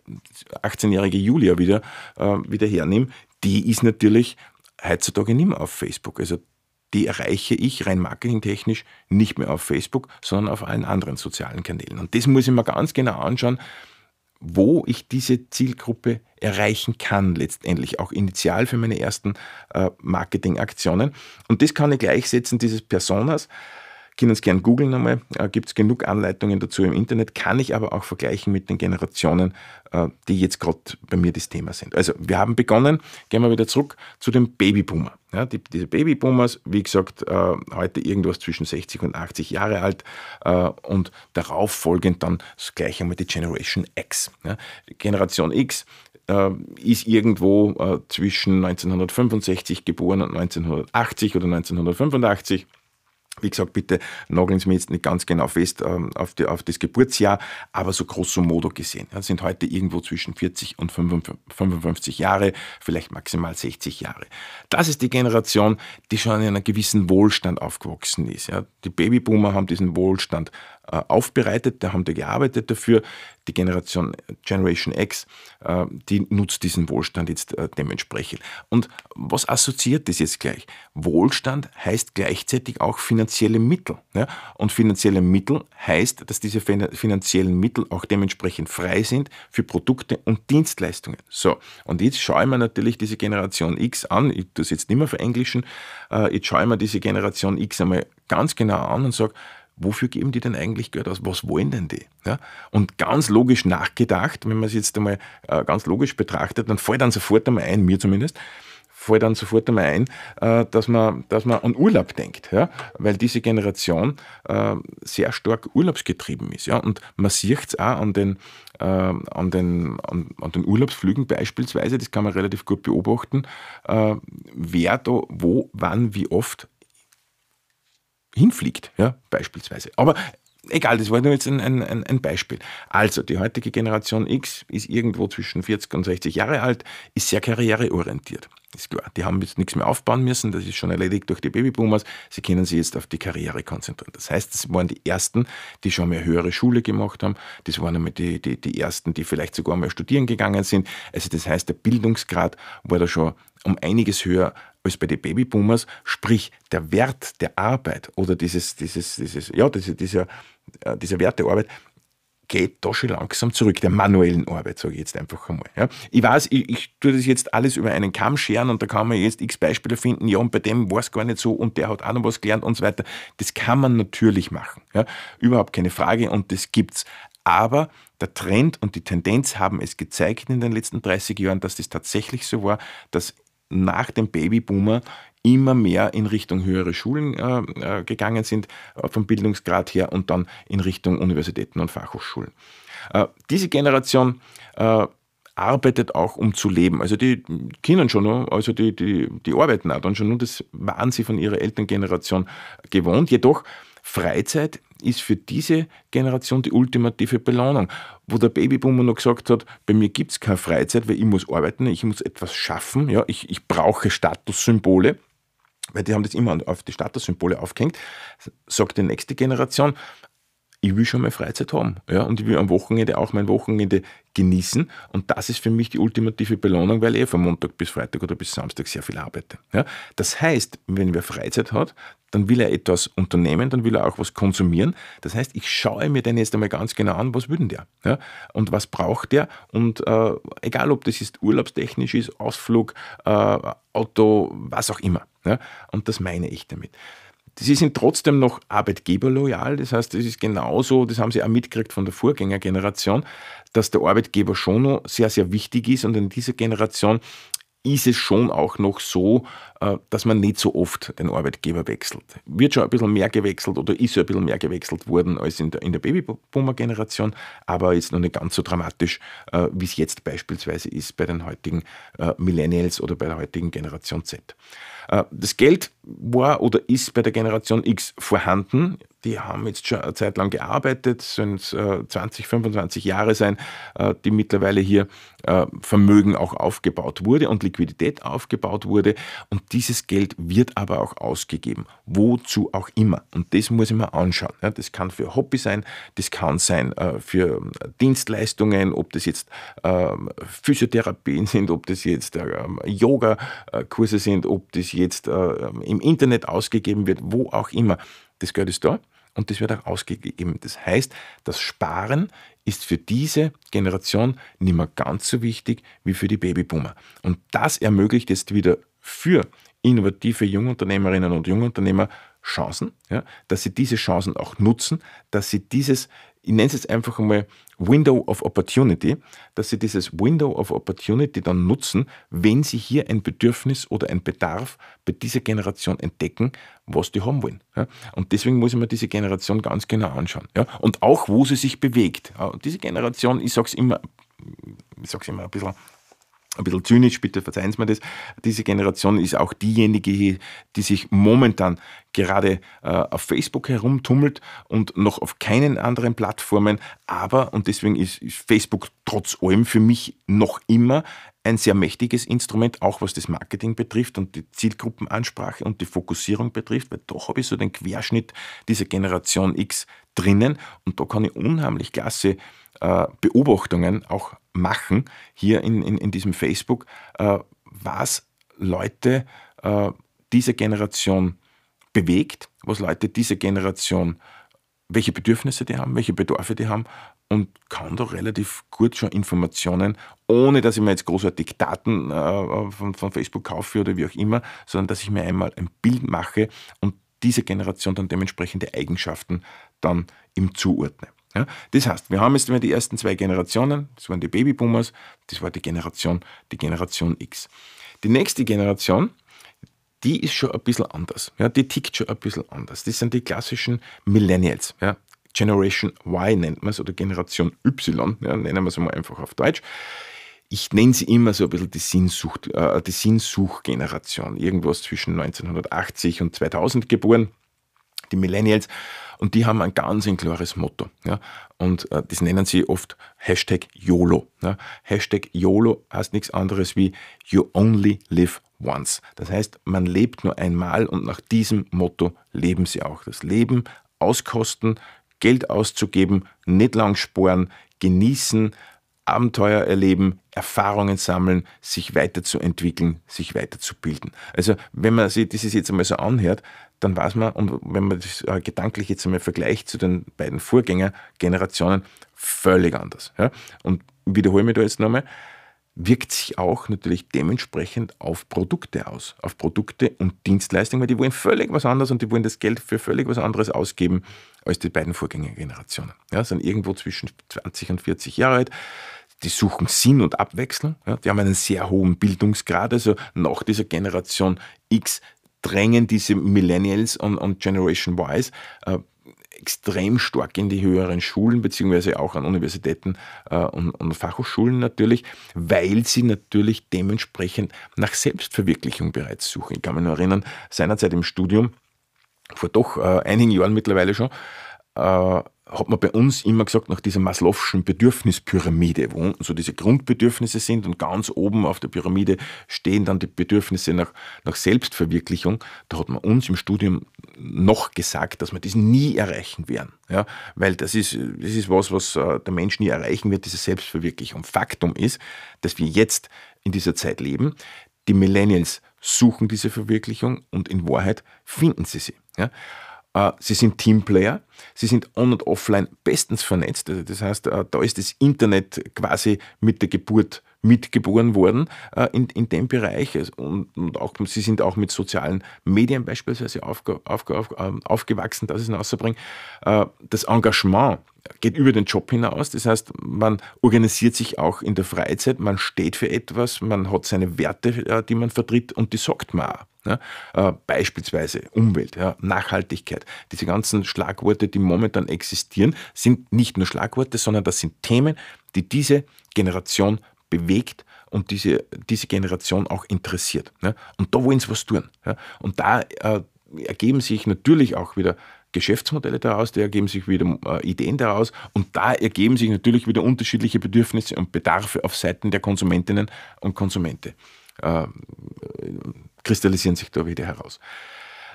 achtzehnjährige Julia wieder, äh, wieder hernehme, die ist natürlich heutzutage nicht mehr auf Facebook. Also die erreiche ich rein marketingtechnisch nicht mehr auf Facebook, sondern auf allen anderen sozialen Kanälen. Und das muss ich mir ganz genau anschauen, wo ich diese Zielgruppe erreichen kann letztendlich, auch initial für meine ersten äh, Marketingaktionen. Und das kann ich gleichsetzen, dieses Personas. Können es gern googeln einmal, äh, gibt es genug Anleitungen dazu im Internet, kann ich aber auch vergleichen mit den Generationen, äh, die jetzt gerade bei mir das Thema sind. Also wir haben begonnen, gehen wir wieder zurück zu dem Babyboomer. Ja, die, diese Babyboomers, wie gesagt, äh, heute irgendwas zwischen sechzig und achtzig Jahre alt äh, und darauf folgend dann gleich einmal die Generation X. Ja. Die Generation X äh, ist irgendwo äh, zwischen neunzehnhundertfünfundsechzig geboren und neunzehnhundertachtzig oder neunzehnhundertfünfundachtzig. Wie gesagt, bitte nageln Sie mir jetzt nicht ganz genau fest ähm, auf, die, auf das Geburtsjahr, aber so grosso modo gesehen, ja, sind heute irgendwo zwischen vierzig und fünfundfünfzig Jahre, vielleicht maximal sechzig Jahre. Das ist die Generation, die schon in einem gewissen Wohlstand aufgewachsen ist. Ja. Die Babyboomer haben diesen Wohlstand äh, aufbereitet, da haben die gearbeitet dafür. Die Generation Generation X, äh, die nutzt diesen Wohlstand jetzt äh, dementsprechend. Und was assoziiert das jetzt gleich? Wohlstand heißt gleichzeitig auch finanzielle Mittel. Ja? Und finanzielle Mittel heißt, dass diese finanziellen Mittel auch dementsprechend frei sind für Produkte und Dienstleistungen. So, und jetzt schauen wir natürlich diese Generation X an. Ich tue das jetzt nicht mehr verenglischen. Äh, jetzt schauen wir diese Generation X einmal ganz genau an und sage, wofür geben die denn eigentlich Geld aus? Was wollen denn die? Ja? Und ganz logisch nachgedacht, wenn man es jetzt einmal äh, ganz logisch betrachtet, dann fällt dann sofort einmal ein, mir zumindest, fällt dann sofort einmal ein, äh, dass man, dass man an Urlaub denkt, ja? Weil diese Generation äh, sehr stark urlaubsgetrieben ist. Ja? Und man sieht es auch an den, äh, an, den, an, an den Urlaubsflügen beispielsweise, das kann man relativ gut beobachten, äh, wer da wo, wann, wie oft hinfliegt, ja, beispielsweise. Aber egal, das war nur jetzt ein, ein, ein Beispiel. Also, die heutige Generation X ist irgendwo zwischen vierzig und sechzig Jahre alt, ist sehr karriereorientiert. Ist klar, die haben jetzt nichts mehr aufbauen müssen, das ist schon erledigt durch die Babyboomers, sie können sich jetzt auf die Karriere konzentrieren. Das heißt, das waren die Ersten, die schon mal höhere Schule gemacht haben, das waren einmal die, die, die Ersten, die vielleicht sogar mal studieren gegangen sind. Also das heißt, der Bildungsgrad war da schon um einiges höher als bei den Babyboomers, sprich der Wert der Arbeit oder dieses, dieses, dieses, ja, diese, dieser, dieser Wert der Arbeit geht da schon langsam zurück, der manuellen Arbeit, sage ich jetzt einfach einmal. Ja. Ich weiß, ich, ich tue das jetzt alles über einen Kamm scheren und da kann man jetzt x Beispiele finden, ja, und bei dem war es gar nicht so und der hat auch noch was gelernt und so weiter. Das kann man natürlich machen, ja. Überhaupt keine Frage und das gibt's. Aber der Trend und die Tendenz haben es gezeigt in den letzten dreißig Jahren, dass das tatsächlich so war, dass nach dem Babyboomer immer mehr in Richtung höhere Schulen äh, gegangen sind, vom Bildungsgrad her und dann in Richtung Universitäten und Fachhochschulen. Äh, diese Generation äh, arbeitet auch, um zu leben. Also die können schon, also die, die, die arbeiten auch dann schon, und das waren sie von ihrer Elterngeneration gewohnt. Jedoch, Freizeit ist für diese Generation die ultimative Belohnung. Wo der Babyboomer noch gesagt hat, bei mir gibt es keine Freizeit, weil ich muss arbeiten, ich muss etwas schaffen, ja, ich, ich brauche Statussymbole, weil die haben das immer auf die Statussymbole aufgehängt, sagt die nächste Generation, ich will schon meine Freizeit haben, ja, und ich will am Wochenende auch mein Wochenende genießen und das ist für mich die ultimative Belohnung, weil ich von Montag bis Freitag oder bis Samstag sehr viel arbeite. Ja. Das heißt, wenn wer Freizeit hat, dann will er etwas unternehmen, dann will er auch was konsumieren. Das heißt, ich schaue mir den jetzt einmal ganz genau an, was will denn der? Ja, und was braucht der? Und äh, egal, ob das jetzt urlaubstechnisch ist, Ausflug, äh, Auto, was auch immer. Ja, und das meine ich damit. Sie sind trotzdem noch arbeitgeberloyal, das heißt, das ist genauso, das haben Sie auch mitgekriegt von der Vorgängergeneration, dass der Arbeitgeber schon noch sehr, sehr wichtig ist und in dieser Generation ist es schon auch noch so, dass man nicht so oft den Arbeitgeber wechselt. Wird schon ein bisschen mehr gewechselt oder ist ein bisschen mehr gewechselt worden als in der, in der Babyboomer-Generation, aber jetzt noch nicht ganz so dramatisch, wie es jetzt beispielsweise ist bei den heutigen Millennials oder bei der heutigen Generation Z. Das Geld war oder ist bei der Generation X vorhanden. Die haben jetzt schon eine Zeit lang gearbeitet, sollen zwanzig, fünfundzwanzig Jahre sein, die mittlerweile hier Vermögen auch aufgebaut wurde und Liquidität aufgebaut wurde. Und dieses Geld wird aber auch ausgegeben, wozu auch immer. Und das muss ich mir anschauen. Das kann für Hobby sein, das kann sein für Dienstleistungen, ob das jetzt Physiotherapien sind, ob das jetzt Yoga-Kurse sind, ob das jetzt im Internet ausgegeben wird, wo auch immer. Das Geld ist da. Und das wird auch ausgegeben. Das heißt, das Sparen ist für diese Generation nicht mehr ganz so wichtig wie für die Babyboomer. Und das ermöglicht jetzt wieder für innovative Jungunternehmerinnen und Jungunternehmer Chancen, ja, dass sie diese Chancen auch nutzen, dass sie dieses, ich nenne es jetzt einfach einmal Window of Opportunity, dass sie dieses Window of Opportunity dann nutzen, wenn sie hier ein Bedürfnis oder ein Bedarf bei dieser Generation entdecken, was die haben wollen. Ja. Und deswegen muss ich mir diese Generation ganz genau anschauen. Ja. Und auch, wo sie sich bewegt. Und diese Generation, ich sage es immer, ich sage es immer ein bisschen, ein bisschen zynisch, bitte verzeihen Sie mir das, diese Generation ist auch diejenige, die sich momentan gerade äh, auf Facebook herumtummelt und noch auf keinen anderen Plattformen, aber, und deswegen ist, ist Facebook trotz allem für mich noch immer ein sehr mächtiges Instrument, auch was das Marketing betrifft und die Zielgruppenansprache und die Fokussierung betrifft, weil doch habe ich so den Querschnitt dieser Generation X drinnen und da kann ich unheimlich klasse äh, Beobachtungen auch machen, hier in, in, in diesem Facebook, äh, was Leute äh, dieser Generation bewegt, was Leute dieser Generation, welche Bedürfnisse die haben, welche Bedarfe die haben und kann da relativ gut schon Informationen, ohne dass ich mir jetzt großartig Daten äh, von, von Facebook kaufe oder wie auch immer, sondern dass ich mir einmal ein Bild mache und dieser Generation dann dementsprechende Eigenschaften dann eben zuordne. Ja, das heißt, wir haben jetzt immer die ersten zwei Generationen, das waren die Babyboomers, das war die Generation, die Generation X. Die nächste Generation, die ist schon ein bisschen anders, ja, die tickt schon ein bisschen anders. Das sind die klassischen Millennials, ja, Generation Y nennt man es oder Generation Y, ja, nennen wir es mal einfach auf Deutsch. Ich nenne sie immer so ein bisschen die Sinnsucht, äh, die Sinnsuchgeneration, irgendwas zwischen neunzehnhundertachtzig und zweitausend geboren, die Millennials. Und die haben ein ganz ein klares Motto. Ja? Und äh, das nennen sie oft Hashtag YOLO. Ja? Hashtag YOLO heißt nichts anderes wie You Only Live Once. Das heißt, man lebt nur einmal und nach diesem Motto leben sie auch. Das Leben auskosten, Geld auszugeben, nicht lang sparen, genießen, Abenteuer erleben, Erfahrungen sammeln, sich weiterzuentwickeln, sich weiterzubilden. Also wenn man sich das jetzt einmal so anhört, dann weiß man, und wenn man das gedanklich jetzt einmal vergleicht zu den beiden Vorgängergenerationen, völlig anders. Ja? Und wiederhole mich da jetzt nochmal, wirkt sich auch natürlich dementsprechend auf Produkte aus, auf Produkte und Dienstleistungen, weil die wollen völlig was anderes und die wollen das Geld für völlig was anderes ausgeben als die beiden Vorgängergenerationen. Ja, sind irgendwo zwischen zwanzig und vierzig Jahre alt. Die suchen Sinn und Abwechslung. Ja, die haben einen sehr hohen Bildungsgrad. Also nach dieser Generation X drängen diese Millennials und, und Generation Ys äh, extrem stark in die höheren Schulen, beziehungsweise auch an Universitäten äh, und, und Fachhochschulen natürlich, weil sie natürlich dementsprechend nach Selbstverwirklichung bereits suchen. Ich kann mich noch erinnern, seinerzeit im Studium, vor doch äh, einigen Jahren mittlerweile schon, äh, hat man bei uns immer gesagt, nach dieser Maslow'schen Bedürfnispyramide, wo unten so diese Grundbedürfnisse sind und ganz oben auf der Pyramide stehen dann die Bedürfnisse nach, nach Selbstverwirklichung, da hat man uns im Studium noch gesagt, dass wir das nie erreichen werden. Ja? Weil das ist, das ist was, was der Mensch nie erreichen wird, diese Selbstverwirklichung. Faktum ist, dass wir jetzt in dieser Zeit leben, die Millennials suchen diese Verwirklichung und in Wahrheit finden sie sie. Ja? Sie sind Teamplayer, sie sind on- und offline bestens vernetzt. Also das heißt, da ist das Internet quasi mit der Geburt mitgeboren worden in, in dem Bereich. Und, und auch, sie sind auch mit sozialen Medien beispielsweise aufge, aufge, auf, aufgewachsen, dass ich es rausbringe. Das Engagement geht über den Job hinaus. Das heißt, man organisiert sich auch in der Freizeit, man steht für etwas, man hat seine Werte, die man vertritt und die sagt man auch. Ja, äh, beispielsweise Umwelt, ja, Nachhaltigkeit. Diese ganzen Schlagworte, die momentan existieren, sind nicht nur Schlagworte, sondern das sind Themen, die diese Generation bewegt und diese, diese Generation auch interessiert. Ne? Und da wollen sie was tun. Ja? Und da äh, ergeben sich natürlich auch wieder Geschäftsmodelle daraus, da ergeben sich wieder äh, Ideen daraus und da ergeben sich natürlich wieder unterschiedliche Bedürfnisse und Bedarfe auf Seiten der Konsumentinnen und Konsumente. Äh, kristallisieren sich da wieder heraus.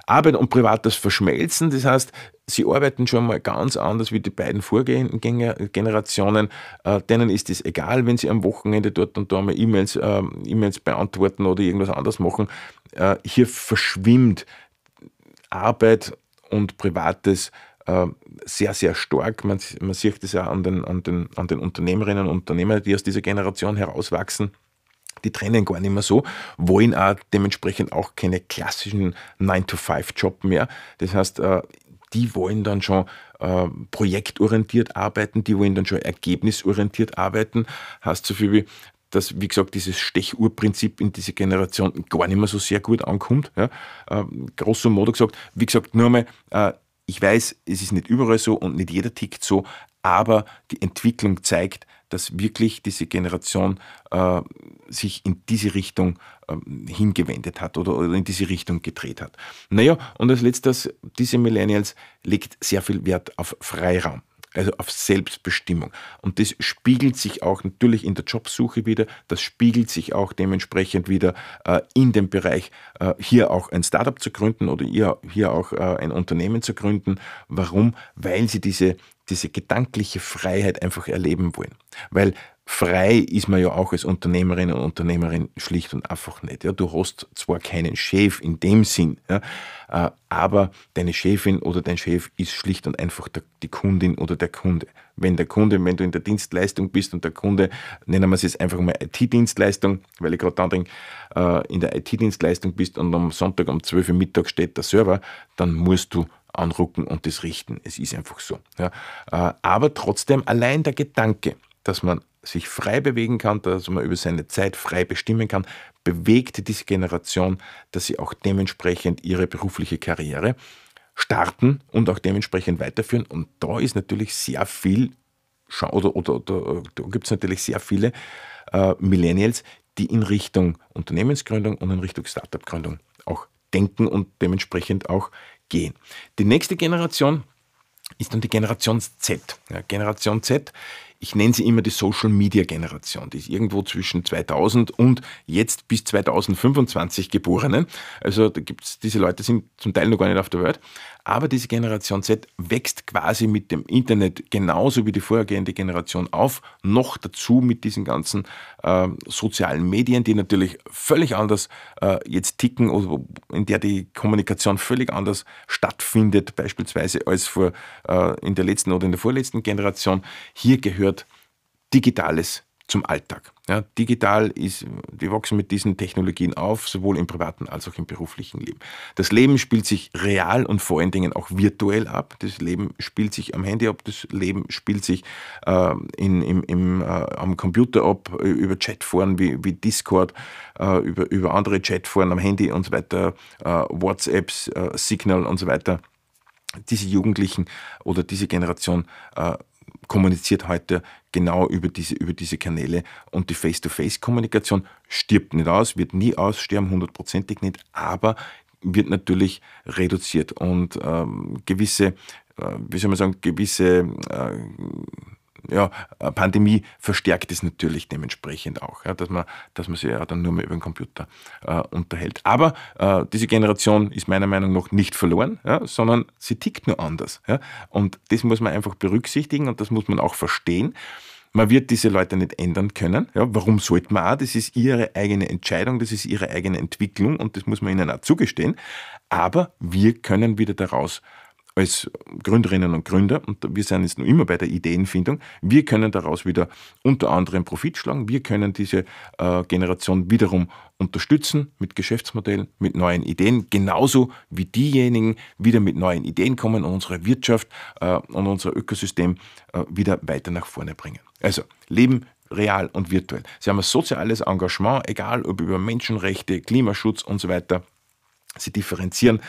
Arbeit und Privates verschmelzen, das heißt, sie arbeiten schon mal ganz anders wie die beiden Vorgängergenerationen, äh, denen ist es egal, wenn sie am Wochenende dort und da mal E-Mails, äh, E-Mails beantworten oder irgendwas anderes machen. Äh, hier verschwimmt Arbeit und Privates äh, sehr, sehr stark. Man, man sieht das ja an den, an den, an den Unternehmerinnen und Unternehmern, die aus dieser Generation herauswachsen. Die trennen gar nicht mehr so, wollen auch dementsprechend auch keine klassischen nine to five Job mehr. Das heißt, die wollen dann schon projektorientiert arbeiten, die wollen dann schon ergebnisorientiert arbeiten. Heißt so viel wie, dass, wie gesagt, dieses Stechuhrprinzip in dieser Generation gar nicht mehr so sehr gut ankommt. Ja? Grosso modo gesagt, wie gesagt, nur einmal, ich weiß, es ist nicht überall so und nicht jeder tickt so, aber die Entwicklung zeigt, dass wirklich diese Generation äh, sich in diese Richtung äh, hingewendet hat oder, oder in diese Richtung gedreht hat. Naja, und als letztes, diese Millennials legt sehr viel Wert auf Freiraum, also auf Selbstbestimmung. Und das spiegelt sich auch natürlich in der Jobsuche wieder, das spiegelt sich auch dementsprechend wieder äh, in dem Bereich, äh, hier auch ein Startup zu gründen oder hier, hier auch äh, ein Unternehmen zu gründen. Warum? Weil sie diese diese gedankliche Freiheit einfach erleben wollen. Weil frei ist man ja auch als Unternehmerin und Unternehmerin schlicht und einfach nicht. Ja, du hast zwar keinen Chef in dem Sinn, ja, aber deine Chefin oder dein Chef ist schlicht und einfach der, die Kundin oder der Kunde. Wenn der Kunde, wenn du in der Dienstleistung bist und der Kunde, nennen wir es jetzt einfach mal I T-Dienstleistung, weil ich gerade daran denke, in der I T-Dienstleistung bist und am Sonntag um zwölf Uhr mittags steht der Server, dann musst du anrucken und das richten. Es ist einfach so. Ja. Aber trotzdem allein der Gedanke, dass man sich frei bewegen kann, dass man über seine Zeit frei bestimmen kann, bewegt diese Generation, dass sie auch dementsprechend ihre berufliche Karriere starten und auch dementsprechend weiterführen. Und da ist natürlich sehr viel, oder, oder, oder da gibt es natürlich sehr viele äh, Millennials, die in Richtung Unternehmensgründung und in Richtung Startup-Gründung auch denken und dementsprechend auch gehen. Die nächste Generation ist dann die Generation Z. Ja, Generation Z, ich nenne sie immer die Social-Media-Generation, die ist irgendwo zwischen zweitausend und jetzt bis zweitausendfünfundzwanzig Geborenen. Also da gibt es, diese Leute sind zum Teil noch gar nicht auf der Welt, aber diese Generation Z wächst quasi mit dem Internet genauso wie die vorhergehende Generation auf, noch dazu mit diesen ganzen äh, sozialen Medien, die natürlich völlig anders äh, jetzt ticken, oder in der die Kommunikation völlig anders stattfindet, beispielsweise als vor, äh, in der letzten oder in der vorletzten Generation. Hier gehört Digitales zum Alltag. Ja, digital ist, die wachsen mit diesen Technologien auf, sowohl im privaten als auch im beruflichen Leben. Das Leben spielt sich real und vor allen Dingen auch virtuell ab. Das Leben spielt sich am Handy ab, das Leben spielt sich äh, in, im, im, äh, am Computer ab, über Chatforen wie, wie Discord, äh, über, über andere Chatforen am Handy und so weiter, äh, WhatsApps, äh, Signal und so weiter. Diese Jugendlichen oder diese Generation äh, kommuniziert heute genau über diese, über diese Kanäle und die Face-to-Face-Kommunikation stirbt nicht aus, wird nie aussterben, hundertprozentig nicht, aber wird natürlich reduziert und ähm, gewisse, äh, wie soll man sagen, gewisse äh, ja, Pandemie verstärkt es natürlich dementsprechend auch, ja, dass man, dass man sich ja dann nur mehr über den Computer äh, unterhält. Aber äh, diese Generation ist meiner Meinung nach nicht verloren, ja, sondern sie tickt nur anders. Ja, und das muss man einfach berücksichtigen und das muss man auch verstehen. Man wird diese Leute nicht ändern können. Ja, warum sollte man auch? Das ist ihre eigene Entscheidung, das ist ihre eigene Entwicklung und das muss man ihnen auch zugestehen. Aber wir können wieder daraus als Gründerinnen und Gründer, und wir sind jetzt noch immer bei der Ideenfindung, wir können daraus wieder unter anderem Profit schlagen, wir können diese äh, Generation wiederum unterstützen mit Geschäftsmodellen, mit neuen Ideen, genauso wie diejenigen wieder mit neuen Ideen kommen und unsere Wirtschaft äh, und unser Ökosystem äh, wieder weiter nach vorne bringen. Also Leben real und virtuell. Sie haben ein soziales Engagement, egal ob über Menschenrechte, Klimaschutz und so weiter. Sie differenzieren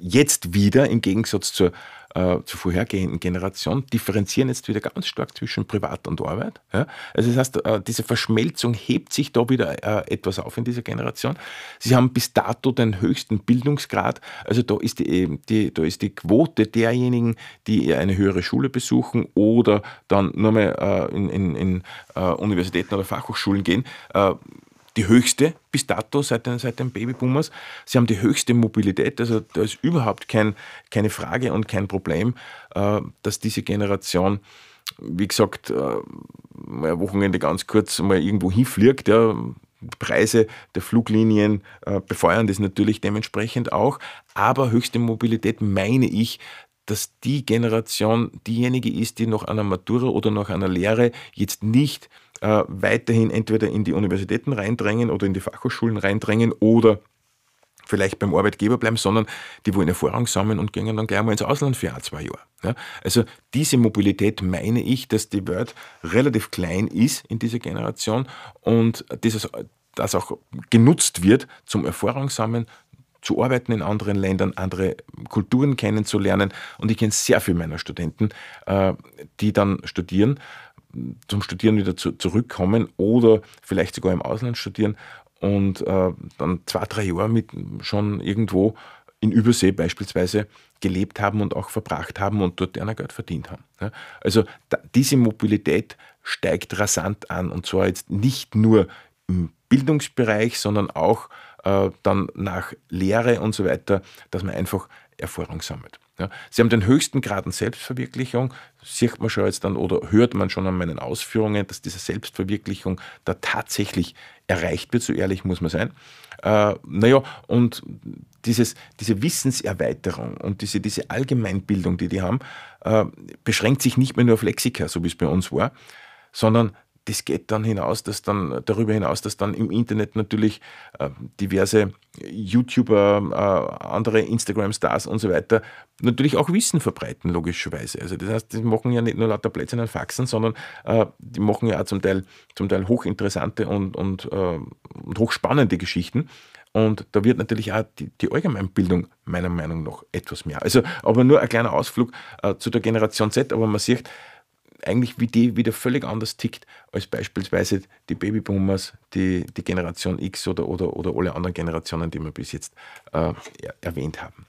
jetzt wieder im Gegensatz zur, äh, zur vorhergehenden Generation, differenzieren jetzt wieder ganz stark zwischen Privat und Arbeit. Ja? Also das heißt, äh, diese Verschmelzung hebt sich da wieder äh, etwas auf in dieser Generation. Sie haben bis dato den höchsten Bildungsgrad. Also da ist die, die, da ist die Quote derjenigen, die eine höhere Schule besuchen oder dann nur mal äh, in, in, in äh, Universitäten oder Fachhochschulen gehen, äh, die höchste bis dato seit den, seit den Babyboomers. Sie haben die höchste Mobilität, also da ist überhaupt kein, keine Frage und kein Problem, äh, dass diese Generation, wie gesagt, äh, mal am Wochenende ganz kurz mal irgendwo hinfliegt. Ja. Die Preise der Fluglinien äh, befeuern das natürlich dementsprechend auch, aber höchste Mobilität meine ich, dass die Generation diejenige ist, die nach einer Matura oder nach einer Lehre jetzt nicht Äh, weiterhin entweder in die Universitäten reindrängen oder in die Fachhochschulen reindrängen oder vielleicht beim Arbeitgeber bleiben, sondern die wollen Erfahrung sammeln und gehen dann gleich mal ins Ausland für ein, zwei Jahre. Ja? Also diese Mobilität meine ich, dass die Welt relativ klein ist in dieser Generation und dieses, das auch genutzt wird zum Erfahrung sammeln, zu arbeiten in anderen Ländern, andere Kulturen kennenzulernen. Und ich kenne sehr viele meiner Studenten, äh, die dann studieren, zum Studieren wieder zu, zurückkommen oder vielleicht sogar im Ausland studieren und äh, dann zwei, drei Jahre mit schon irgendwo in Übersee beispielsweise gelebt haben und auch verbracht haben und dort einer Geld verdient haben. Ja? Also da, diese Mobilität steigt rasant an und zwar jetzt nicht nur im Bildungsbereich, sondern auch äh, dann nach Lehre und so weiter, dass man einfach Erfahrung sammelt. Ja, sie haben den höchsten Grad an Selbstverwirklichung, sieht man schon jetzt dann oder hört man schon an meinen Ausführungen, dass diese Selbstverwirklichung da tatsächlich erreicht wird, so ehrlich muss man sein. Äh, naja, und dieses, diese Wissenserweiterung und diese, diese Allgemeinbildung, die die haben, äh, beschränkt sich nicht mehr nur auf Lexika, so wie es bei uns war, sondern das geht dann hinaus, dass dann darüber hinaus, dass dann im Internet natürlich äh, diverse YouTuber, äh, andere Instagram-Stars und so weiter natürlich auch Wissen verbreiten, logischerweise. Also das heißt, die machen ja nicht nur lauter Plätzchen und Faxen, sondern äh, die machen ja auch zum Teil, zum Teil hochinteressante und, und, äh, und hochspannende Geschichten. Und da wird natürlich auch die, die Allgemeinbildung meiner Meinung nach etwas mehr. Also aber nur ein kleiner Ausflug äh, zu der Generation Z, aber man sieht eigentlich, wie die wieder völlig anders tickt als beispielsweise die Babyboomers, die, die Generation X oder, oder, oder alle anderen Generationen, die wir bis jetzt äh, erwähnt haben.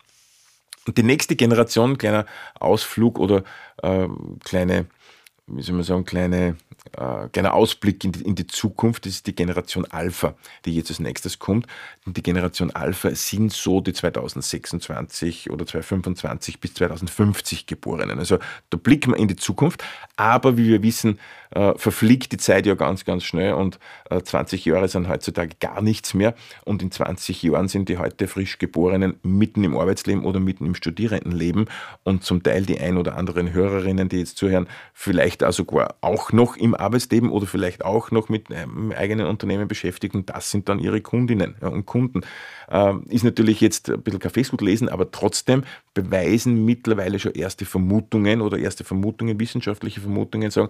Und die nächste Generation, kleiner Ausflug oder äh, kleine, wie soll man sagen, kleine, äh, kleiner Ausblick in die, in die Zukunft, das ist die Generation Alpha, die jetzt als nächstes kommt. Und die Generation Alpha sind so die zweitausendsechsundzwanzig oder zweitausendfünfundzwanzig bis zweitausendfünfzig Geborenen. Also da blicken wir in die Zukunft, aber wie wir wissen, äh, verfliegt die Zeit ja ganz, ganz schnell und äh, zwanzig Jahre sind heutzutage gar nichts mehr und in zwanzig Jahren sind die heute frisch Geborenen mitten im Arbeitsleben oder mitten im Studierendenleben und zum Teil die ein oder anderen Hörerinnen, die jetzt zuhören, vielleicht also auch noch im Arbeitsleben oder vielleicht auch noch mit einem eigenen Unternehmen beschäftigen, das sind dann ihre Kundinnen und Kunden. Ähm, ist natürlich jetzt ein bisschen Kaffeesud lesen, aber trotzdem beweisen mittlerweile schon erste Vermutungen oder erste Vermutungen, wissenschaftliche Vermutungen sagen,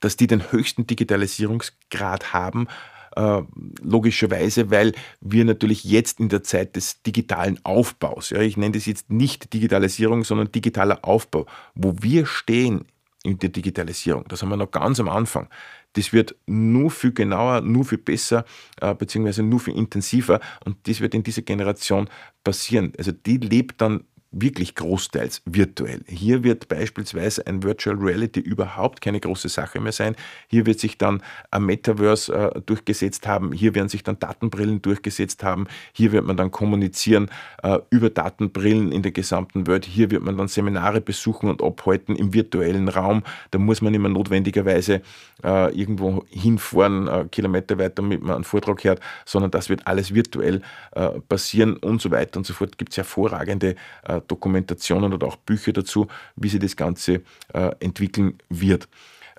dass die den höchsten Digitalisierungsgrad haben, äh, logischerweise, weil wir natürlich jetzt in der Zeit des digitalen Aufbaus, ja, ich nenne das jetzt nicht Digitalisierung, sondern digitaler Aufbau, wo wir stehen in der Digitalisierung. Das haben wir noch ganz am Anfang. Das wird nur viel genauer, nur viel besser, äh, beziehungsweise nur viel intensiver und das wird in dieser Generation passieren. Also die lebt dann wirklich großteils virtuell. Hier wird beispielsweise ein Virtual Reality überhaupt keine große Sache mehr sein. Hier wird sich dann ein Metaverse äh, durchgesetzt haben. Hier werden sich dann Datenbrillen durchgesetzt haben. Hier wird man dann kommunizieren äh, über Datenbrillen in der gesamten Welt. Hier wird man dann Seminare besuchen und abhalten im virtuellen Raum. Da muss man nicht mehr notwendigerweise äh, irgendwo hinfahren, äh, Kilometer weit, damit man einen Vortrag hört, sondern das wird alles virtuell äh, passieren und so weiter und so fort. Gibt es hervorragende äh, Dokumentationen oder auch Bücher dazu, wie sich das Ganze äh, entwickeln wird.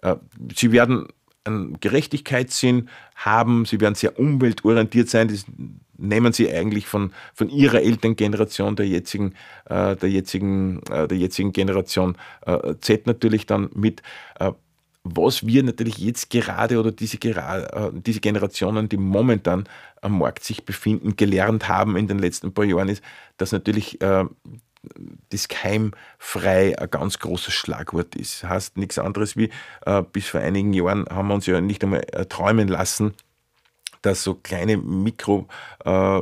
Äh, sie werden einen Gerechtigkeitssinn haben, sie werden sehr umweltorientiert sein, das nehmen sie eigentlich von, von ihrer Elterngeneration, der jetzigen, äh, der jetzigen, äh, der jetzigen Generation äh, Z natürlich dann mit. Äh, was wir natürlich jetzt gerade oder diese, äh, diese Generationen, die momentan am Markt sich befinden, gelernt haben in den letzten paar Jahren, ist, dass natürlich äh, das keimfrei ein ganz großes Schlagwort ist. Das heißt nichts anderes wie, äh, bis vor einigen Jahren haben wir uns ja nicht einmal äh, träumen lassen, dass so kleine, Mikro, äh,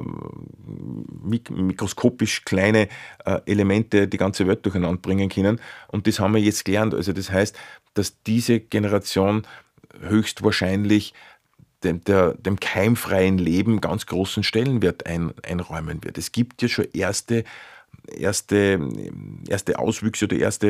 mik mikroskopisch kleine äh, Elemente die ganze Welt durcheinander bringen können. Und das haben wir jetzt gelernt. Also das heißt, dass diese Generation höchstwahrscheinlich dem, der, dem keimfreien Leben ganz großen Stellenwert ein, einräumen wird. Es gibt ja schon erste, erste, erste Auswüchse oder erste,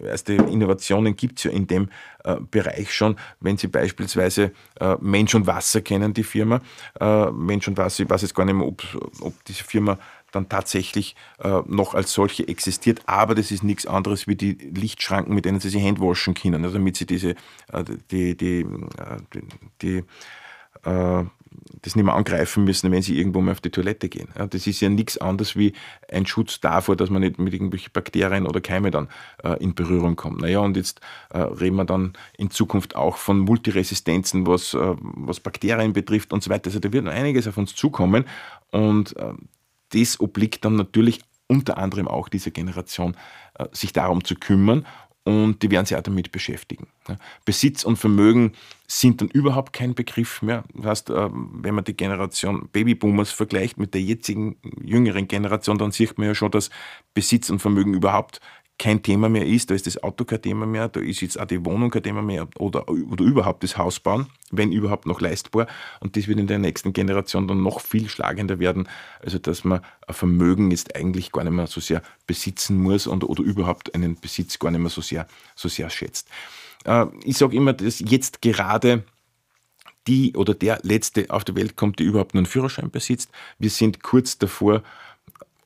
erste Innovationen gibt es ja in dem äh, Bereich schon, wenn Sie beispielsweise äh, Mensch und Wasser kennen, die Firma. Äh, Mensch und Wasser, ich weiß jetzt gar nicht mehr, ob, ob diese Firma dann tatsächlich äh, noch als solche existiert, aber das ist nichts anderes wie die Lichtschranken, mit denen Sie sich Hände waschen können, also damit Sie diese, äh, die, die, äh, die, die äh, das nicht mehr angreifen müssen, wenn Sie irgendwo mal auf die Toilette gehen. Ja, das ist ja nichts anderes wie ein Schutz davor, dass man nicht mit irgendwelchen Bakterien oder Keime dann äh, in Berührung kommt. Naja, und jetzt äh, reden wir dann in Zukunft auch von Multiresistenzen, was, äh, was Bakterien betrifft und so weiter. Also da wird noch einiges auf uns zukommen und äh, das obliegt dann natürlich unter anderem auch dieser Generation, äh, sich darum zu kümmern. Und die werden sich auch damit beschäftigen. Besitz und Vermögen sind dann überhaupt kein Begriff mehr. Das heißt, wenn man die Generation Babyboomers vergleicht mit der jetzigen jüngeren Generation, dann sieht man ja schon, dass Besitz und Vermögen überhaupt kein Thema mehr ist. Da ist das Auto kein Thema mehr, da ist jetzt auch die Wohnung kein Thema mehr oder, oder überhaupt das Haus bauen, wenn überhaupt noch leistbar. Und das wird in der nächsten Generation dann noch viel schlagender werden, also dass man ein Vermögen jetzt eigentlich gar nicht mehr so sehr besitzen muss und, oder überhaupt einen Besitz gar nicht mehr so sehr, so sehr schätzt. Äh, ich sage immer, dass jetzt gerade die oder der Letzte auf die Welt kommt, die überhaupt nur einen Führerschein besitzt. Wir sind kurz davor,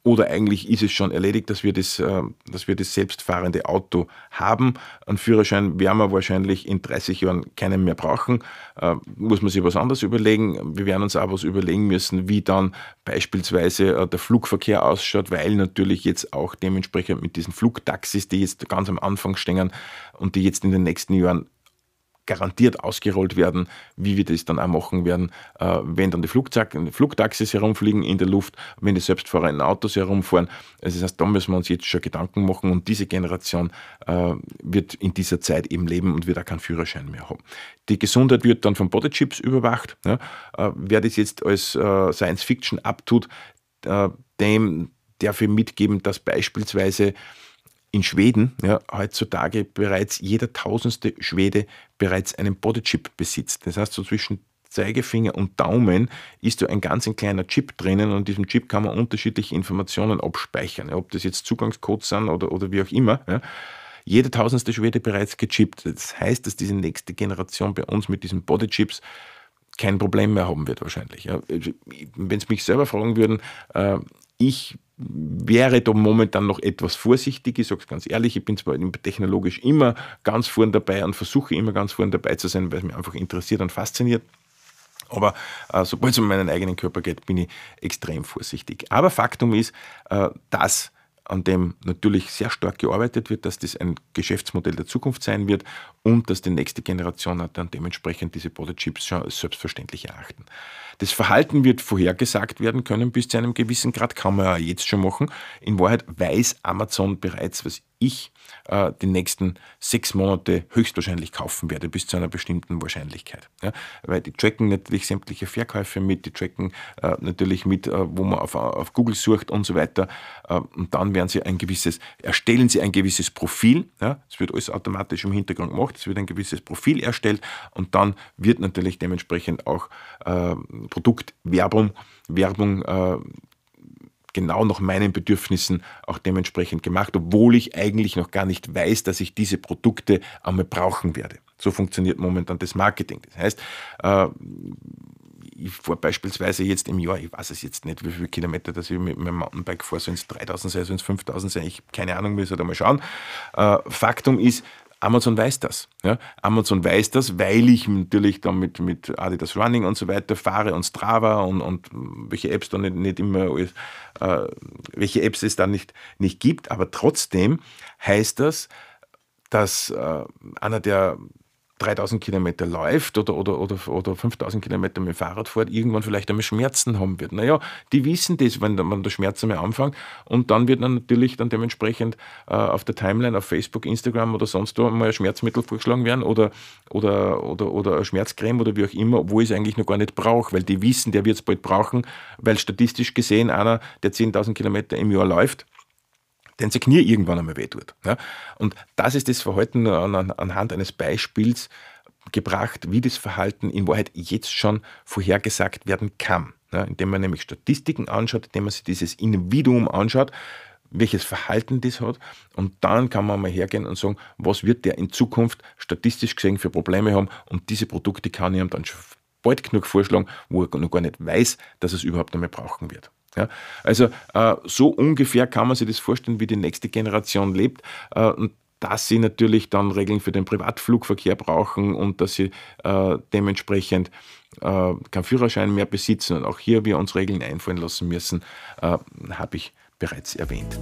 oder eigentlich ist es schon erledigt, dass wir das, dass wir das selbstfahrende Auto haben. Einen Führerschein werden wir wahrscheinlich in dreißig Jahren keinen mehr brauchen. Muss man sich was anderes überlegen. Wir werden uns auch was überlegen müssen, wie dann beispielsweise der Flugverkehr ausschaut, weil natürlich jetzt auch dementsprechend mit diesen Flugtaxis, die jetzt ganz am Anfang stehen und die jetzt in den nächsten Jahren garantiert ausgerollt werden, wie wir das dann auch machen werden, wenn dann die Flugtaxis herumfliegen in der Luft, wenn die selbstfahrenden Autos herumfahren. Also das heißt, da müssen wir uns jetzt schon Gedanken machen und diese Generation wird in dieser Zeit eben leben und wird auch keinen Führerschein mehr haben. Die Gesundheit wird dann von Bodychips überwacht. Wer das jetzt als Science-Fiction abtut, dem darf ich mitgeben, dass beispielsweise in Schweden ja, heutzutage bereits jeder tausendste Schwede bereits einen Bodychip besitzt. Das heißt, so zwischen Zeigefinger und Daumen ist so ein ganz ein kleiner Chip drinnen und in diesem Chip kann man unterschiedliche Informationen abspeichern, ja, ob das jetzt Zugangscodes sind oder, oder wie auch immer. Ja. Jeder tausendste Schwede bereits gechippt. Das heißt, dass diese nächste Generation bei uns mit diesen Bodychips kein Problem mehr haben wird wahrscheinlich. Ja. Wenn Sie mich selber fragen würden, äh, ich wäre da momentan noch etwas vorsichtig. Ich sage es ganz ehrlich, ich bin zwar technologisch immer ganz vorn dabei und versuche immer ganz vorn dabei zu sein, weil es mich einfach interessiert und fasziniert. Aber äh, sobald es um meinen eigenen Körper geht, bin ich extrem vorsichtig. Aber Faktum ist, äh, dass an dem natürlich sehr stark gearbeitet wird, dass das ein Geschäftsmodell der Zukunft sein wird und dass die nächste Generation dann dementsprechend diese Bodychips schon als selbstverständlich erachten. Das Verhalten wird vorhergesagt werden können bis zu einem gewissen Grad, kann man ja jetzt schon machen. In Wahrheit weiß Amazon bereits, was ich äh, die nächsten sechs Monate höchstwahrscheinlich kaufen werde, bis zu einer bestimmten Wahrscheinlichkeit. Ja? Weil die tracken natürlich sämtliche Verkäufe mit, die tracken äh, natürlich mit, äh, wo man auf, auf Google sucht und so weiter. Äh, und dann werden sie ein gewisses, erstellen sie ein gewisses Profil. Ja? Das wird alles automatisch im Hintergrund gemacht, es wird ein gewisses Profil erstellt und dann wird natürlich dementsprechend auch äh, Produktwerbung, Werbung äh, genau nach meinen Bedürfnissen auch dementsprechend gemacht, obwohl ich eigentlich noch gar nicht weiß, dass ich diese Produkte einmal brauchen werde. So funktioniert momentan das Marketing. Das heißt, äh, ich fahre beispielsweise jetzt im Jahr, ich weiß es jetzt nicht, wie viele Kilometer, dass ich mit meinem Mountainbike fahre, sollen es dreitausend sein, sollen es fünftausend sein, ich habe keine Ahnung, wir sollten mal schauen. Äh, Faktum ist, Amazon weiß das. Ja? Amazon weiß das, weil ich natürlich dann mit, mit Adidas Running und so weiter fahre und Strava und, und welche Apps da nicht, nicht immer alles, äh, welche Apps es da nicht, nicht gibt. Aber trotzdem heißt das, dass äh, einer der dreitausend Kilometer läuft oder, oder, oder, oder fünftausend Kilometer mit dem Fahrrad fährt, irgendwann vielleicht einmal Schmerzen haben wird. Naja, die wissen das, wenn, wenn der Schmerz einmal anfängt. Und dann wird dann natürlich dann dementsprechend äh, auf der Timeline, auf Facebook, Instagram oder sonst wo mal ein Schmerzmittel vorgeschlagen werden oder, oder, oder, oder eine Schmerzcreme oder wie auch immer, obwohl ich es eigentlich noch gar nicht brauche, weil die wissen, der wird es bald brauchen, weil statistisch gesehen einer, der zehntausend Kilometer im Jahr läuft, denn sein Knie irgendwann einmal weh tut. Ja? Und das ist das Verhalten an, an, anhand eines Beispiels gebracht, wie das Verhalten in Wahrheit jetzt schon vorhergesagt werden kann. Ja? Indem man nämlich Statistiken anschaut, indem man sich dieses Individuum anschaut, welches Verhalten das hat. Und dann kann man mal hergehen und sagen, was wird der in Zukunft statistisch gesehen für Probleme haben. Und diese Produkte kann ich ihm dann schon bald genug vorschlagen, wo er noch gar nicht weiß, dass er es überhaupt einmal brauchen wird. Ja, also äh, so ungefähr kann man sich das vorstellen, wie die nächste Generation lebt äh, und dass sie natürlich dann Regeln für den Privatflugverkehr brauchen und dass sie äh, dementsprechend äh, keinen Führerschein mehr besitzen und auch hier wir uns Regeln einfallen lassen müssen, äh, habe ich bereits erwähnt.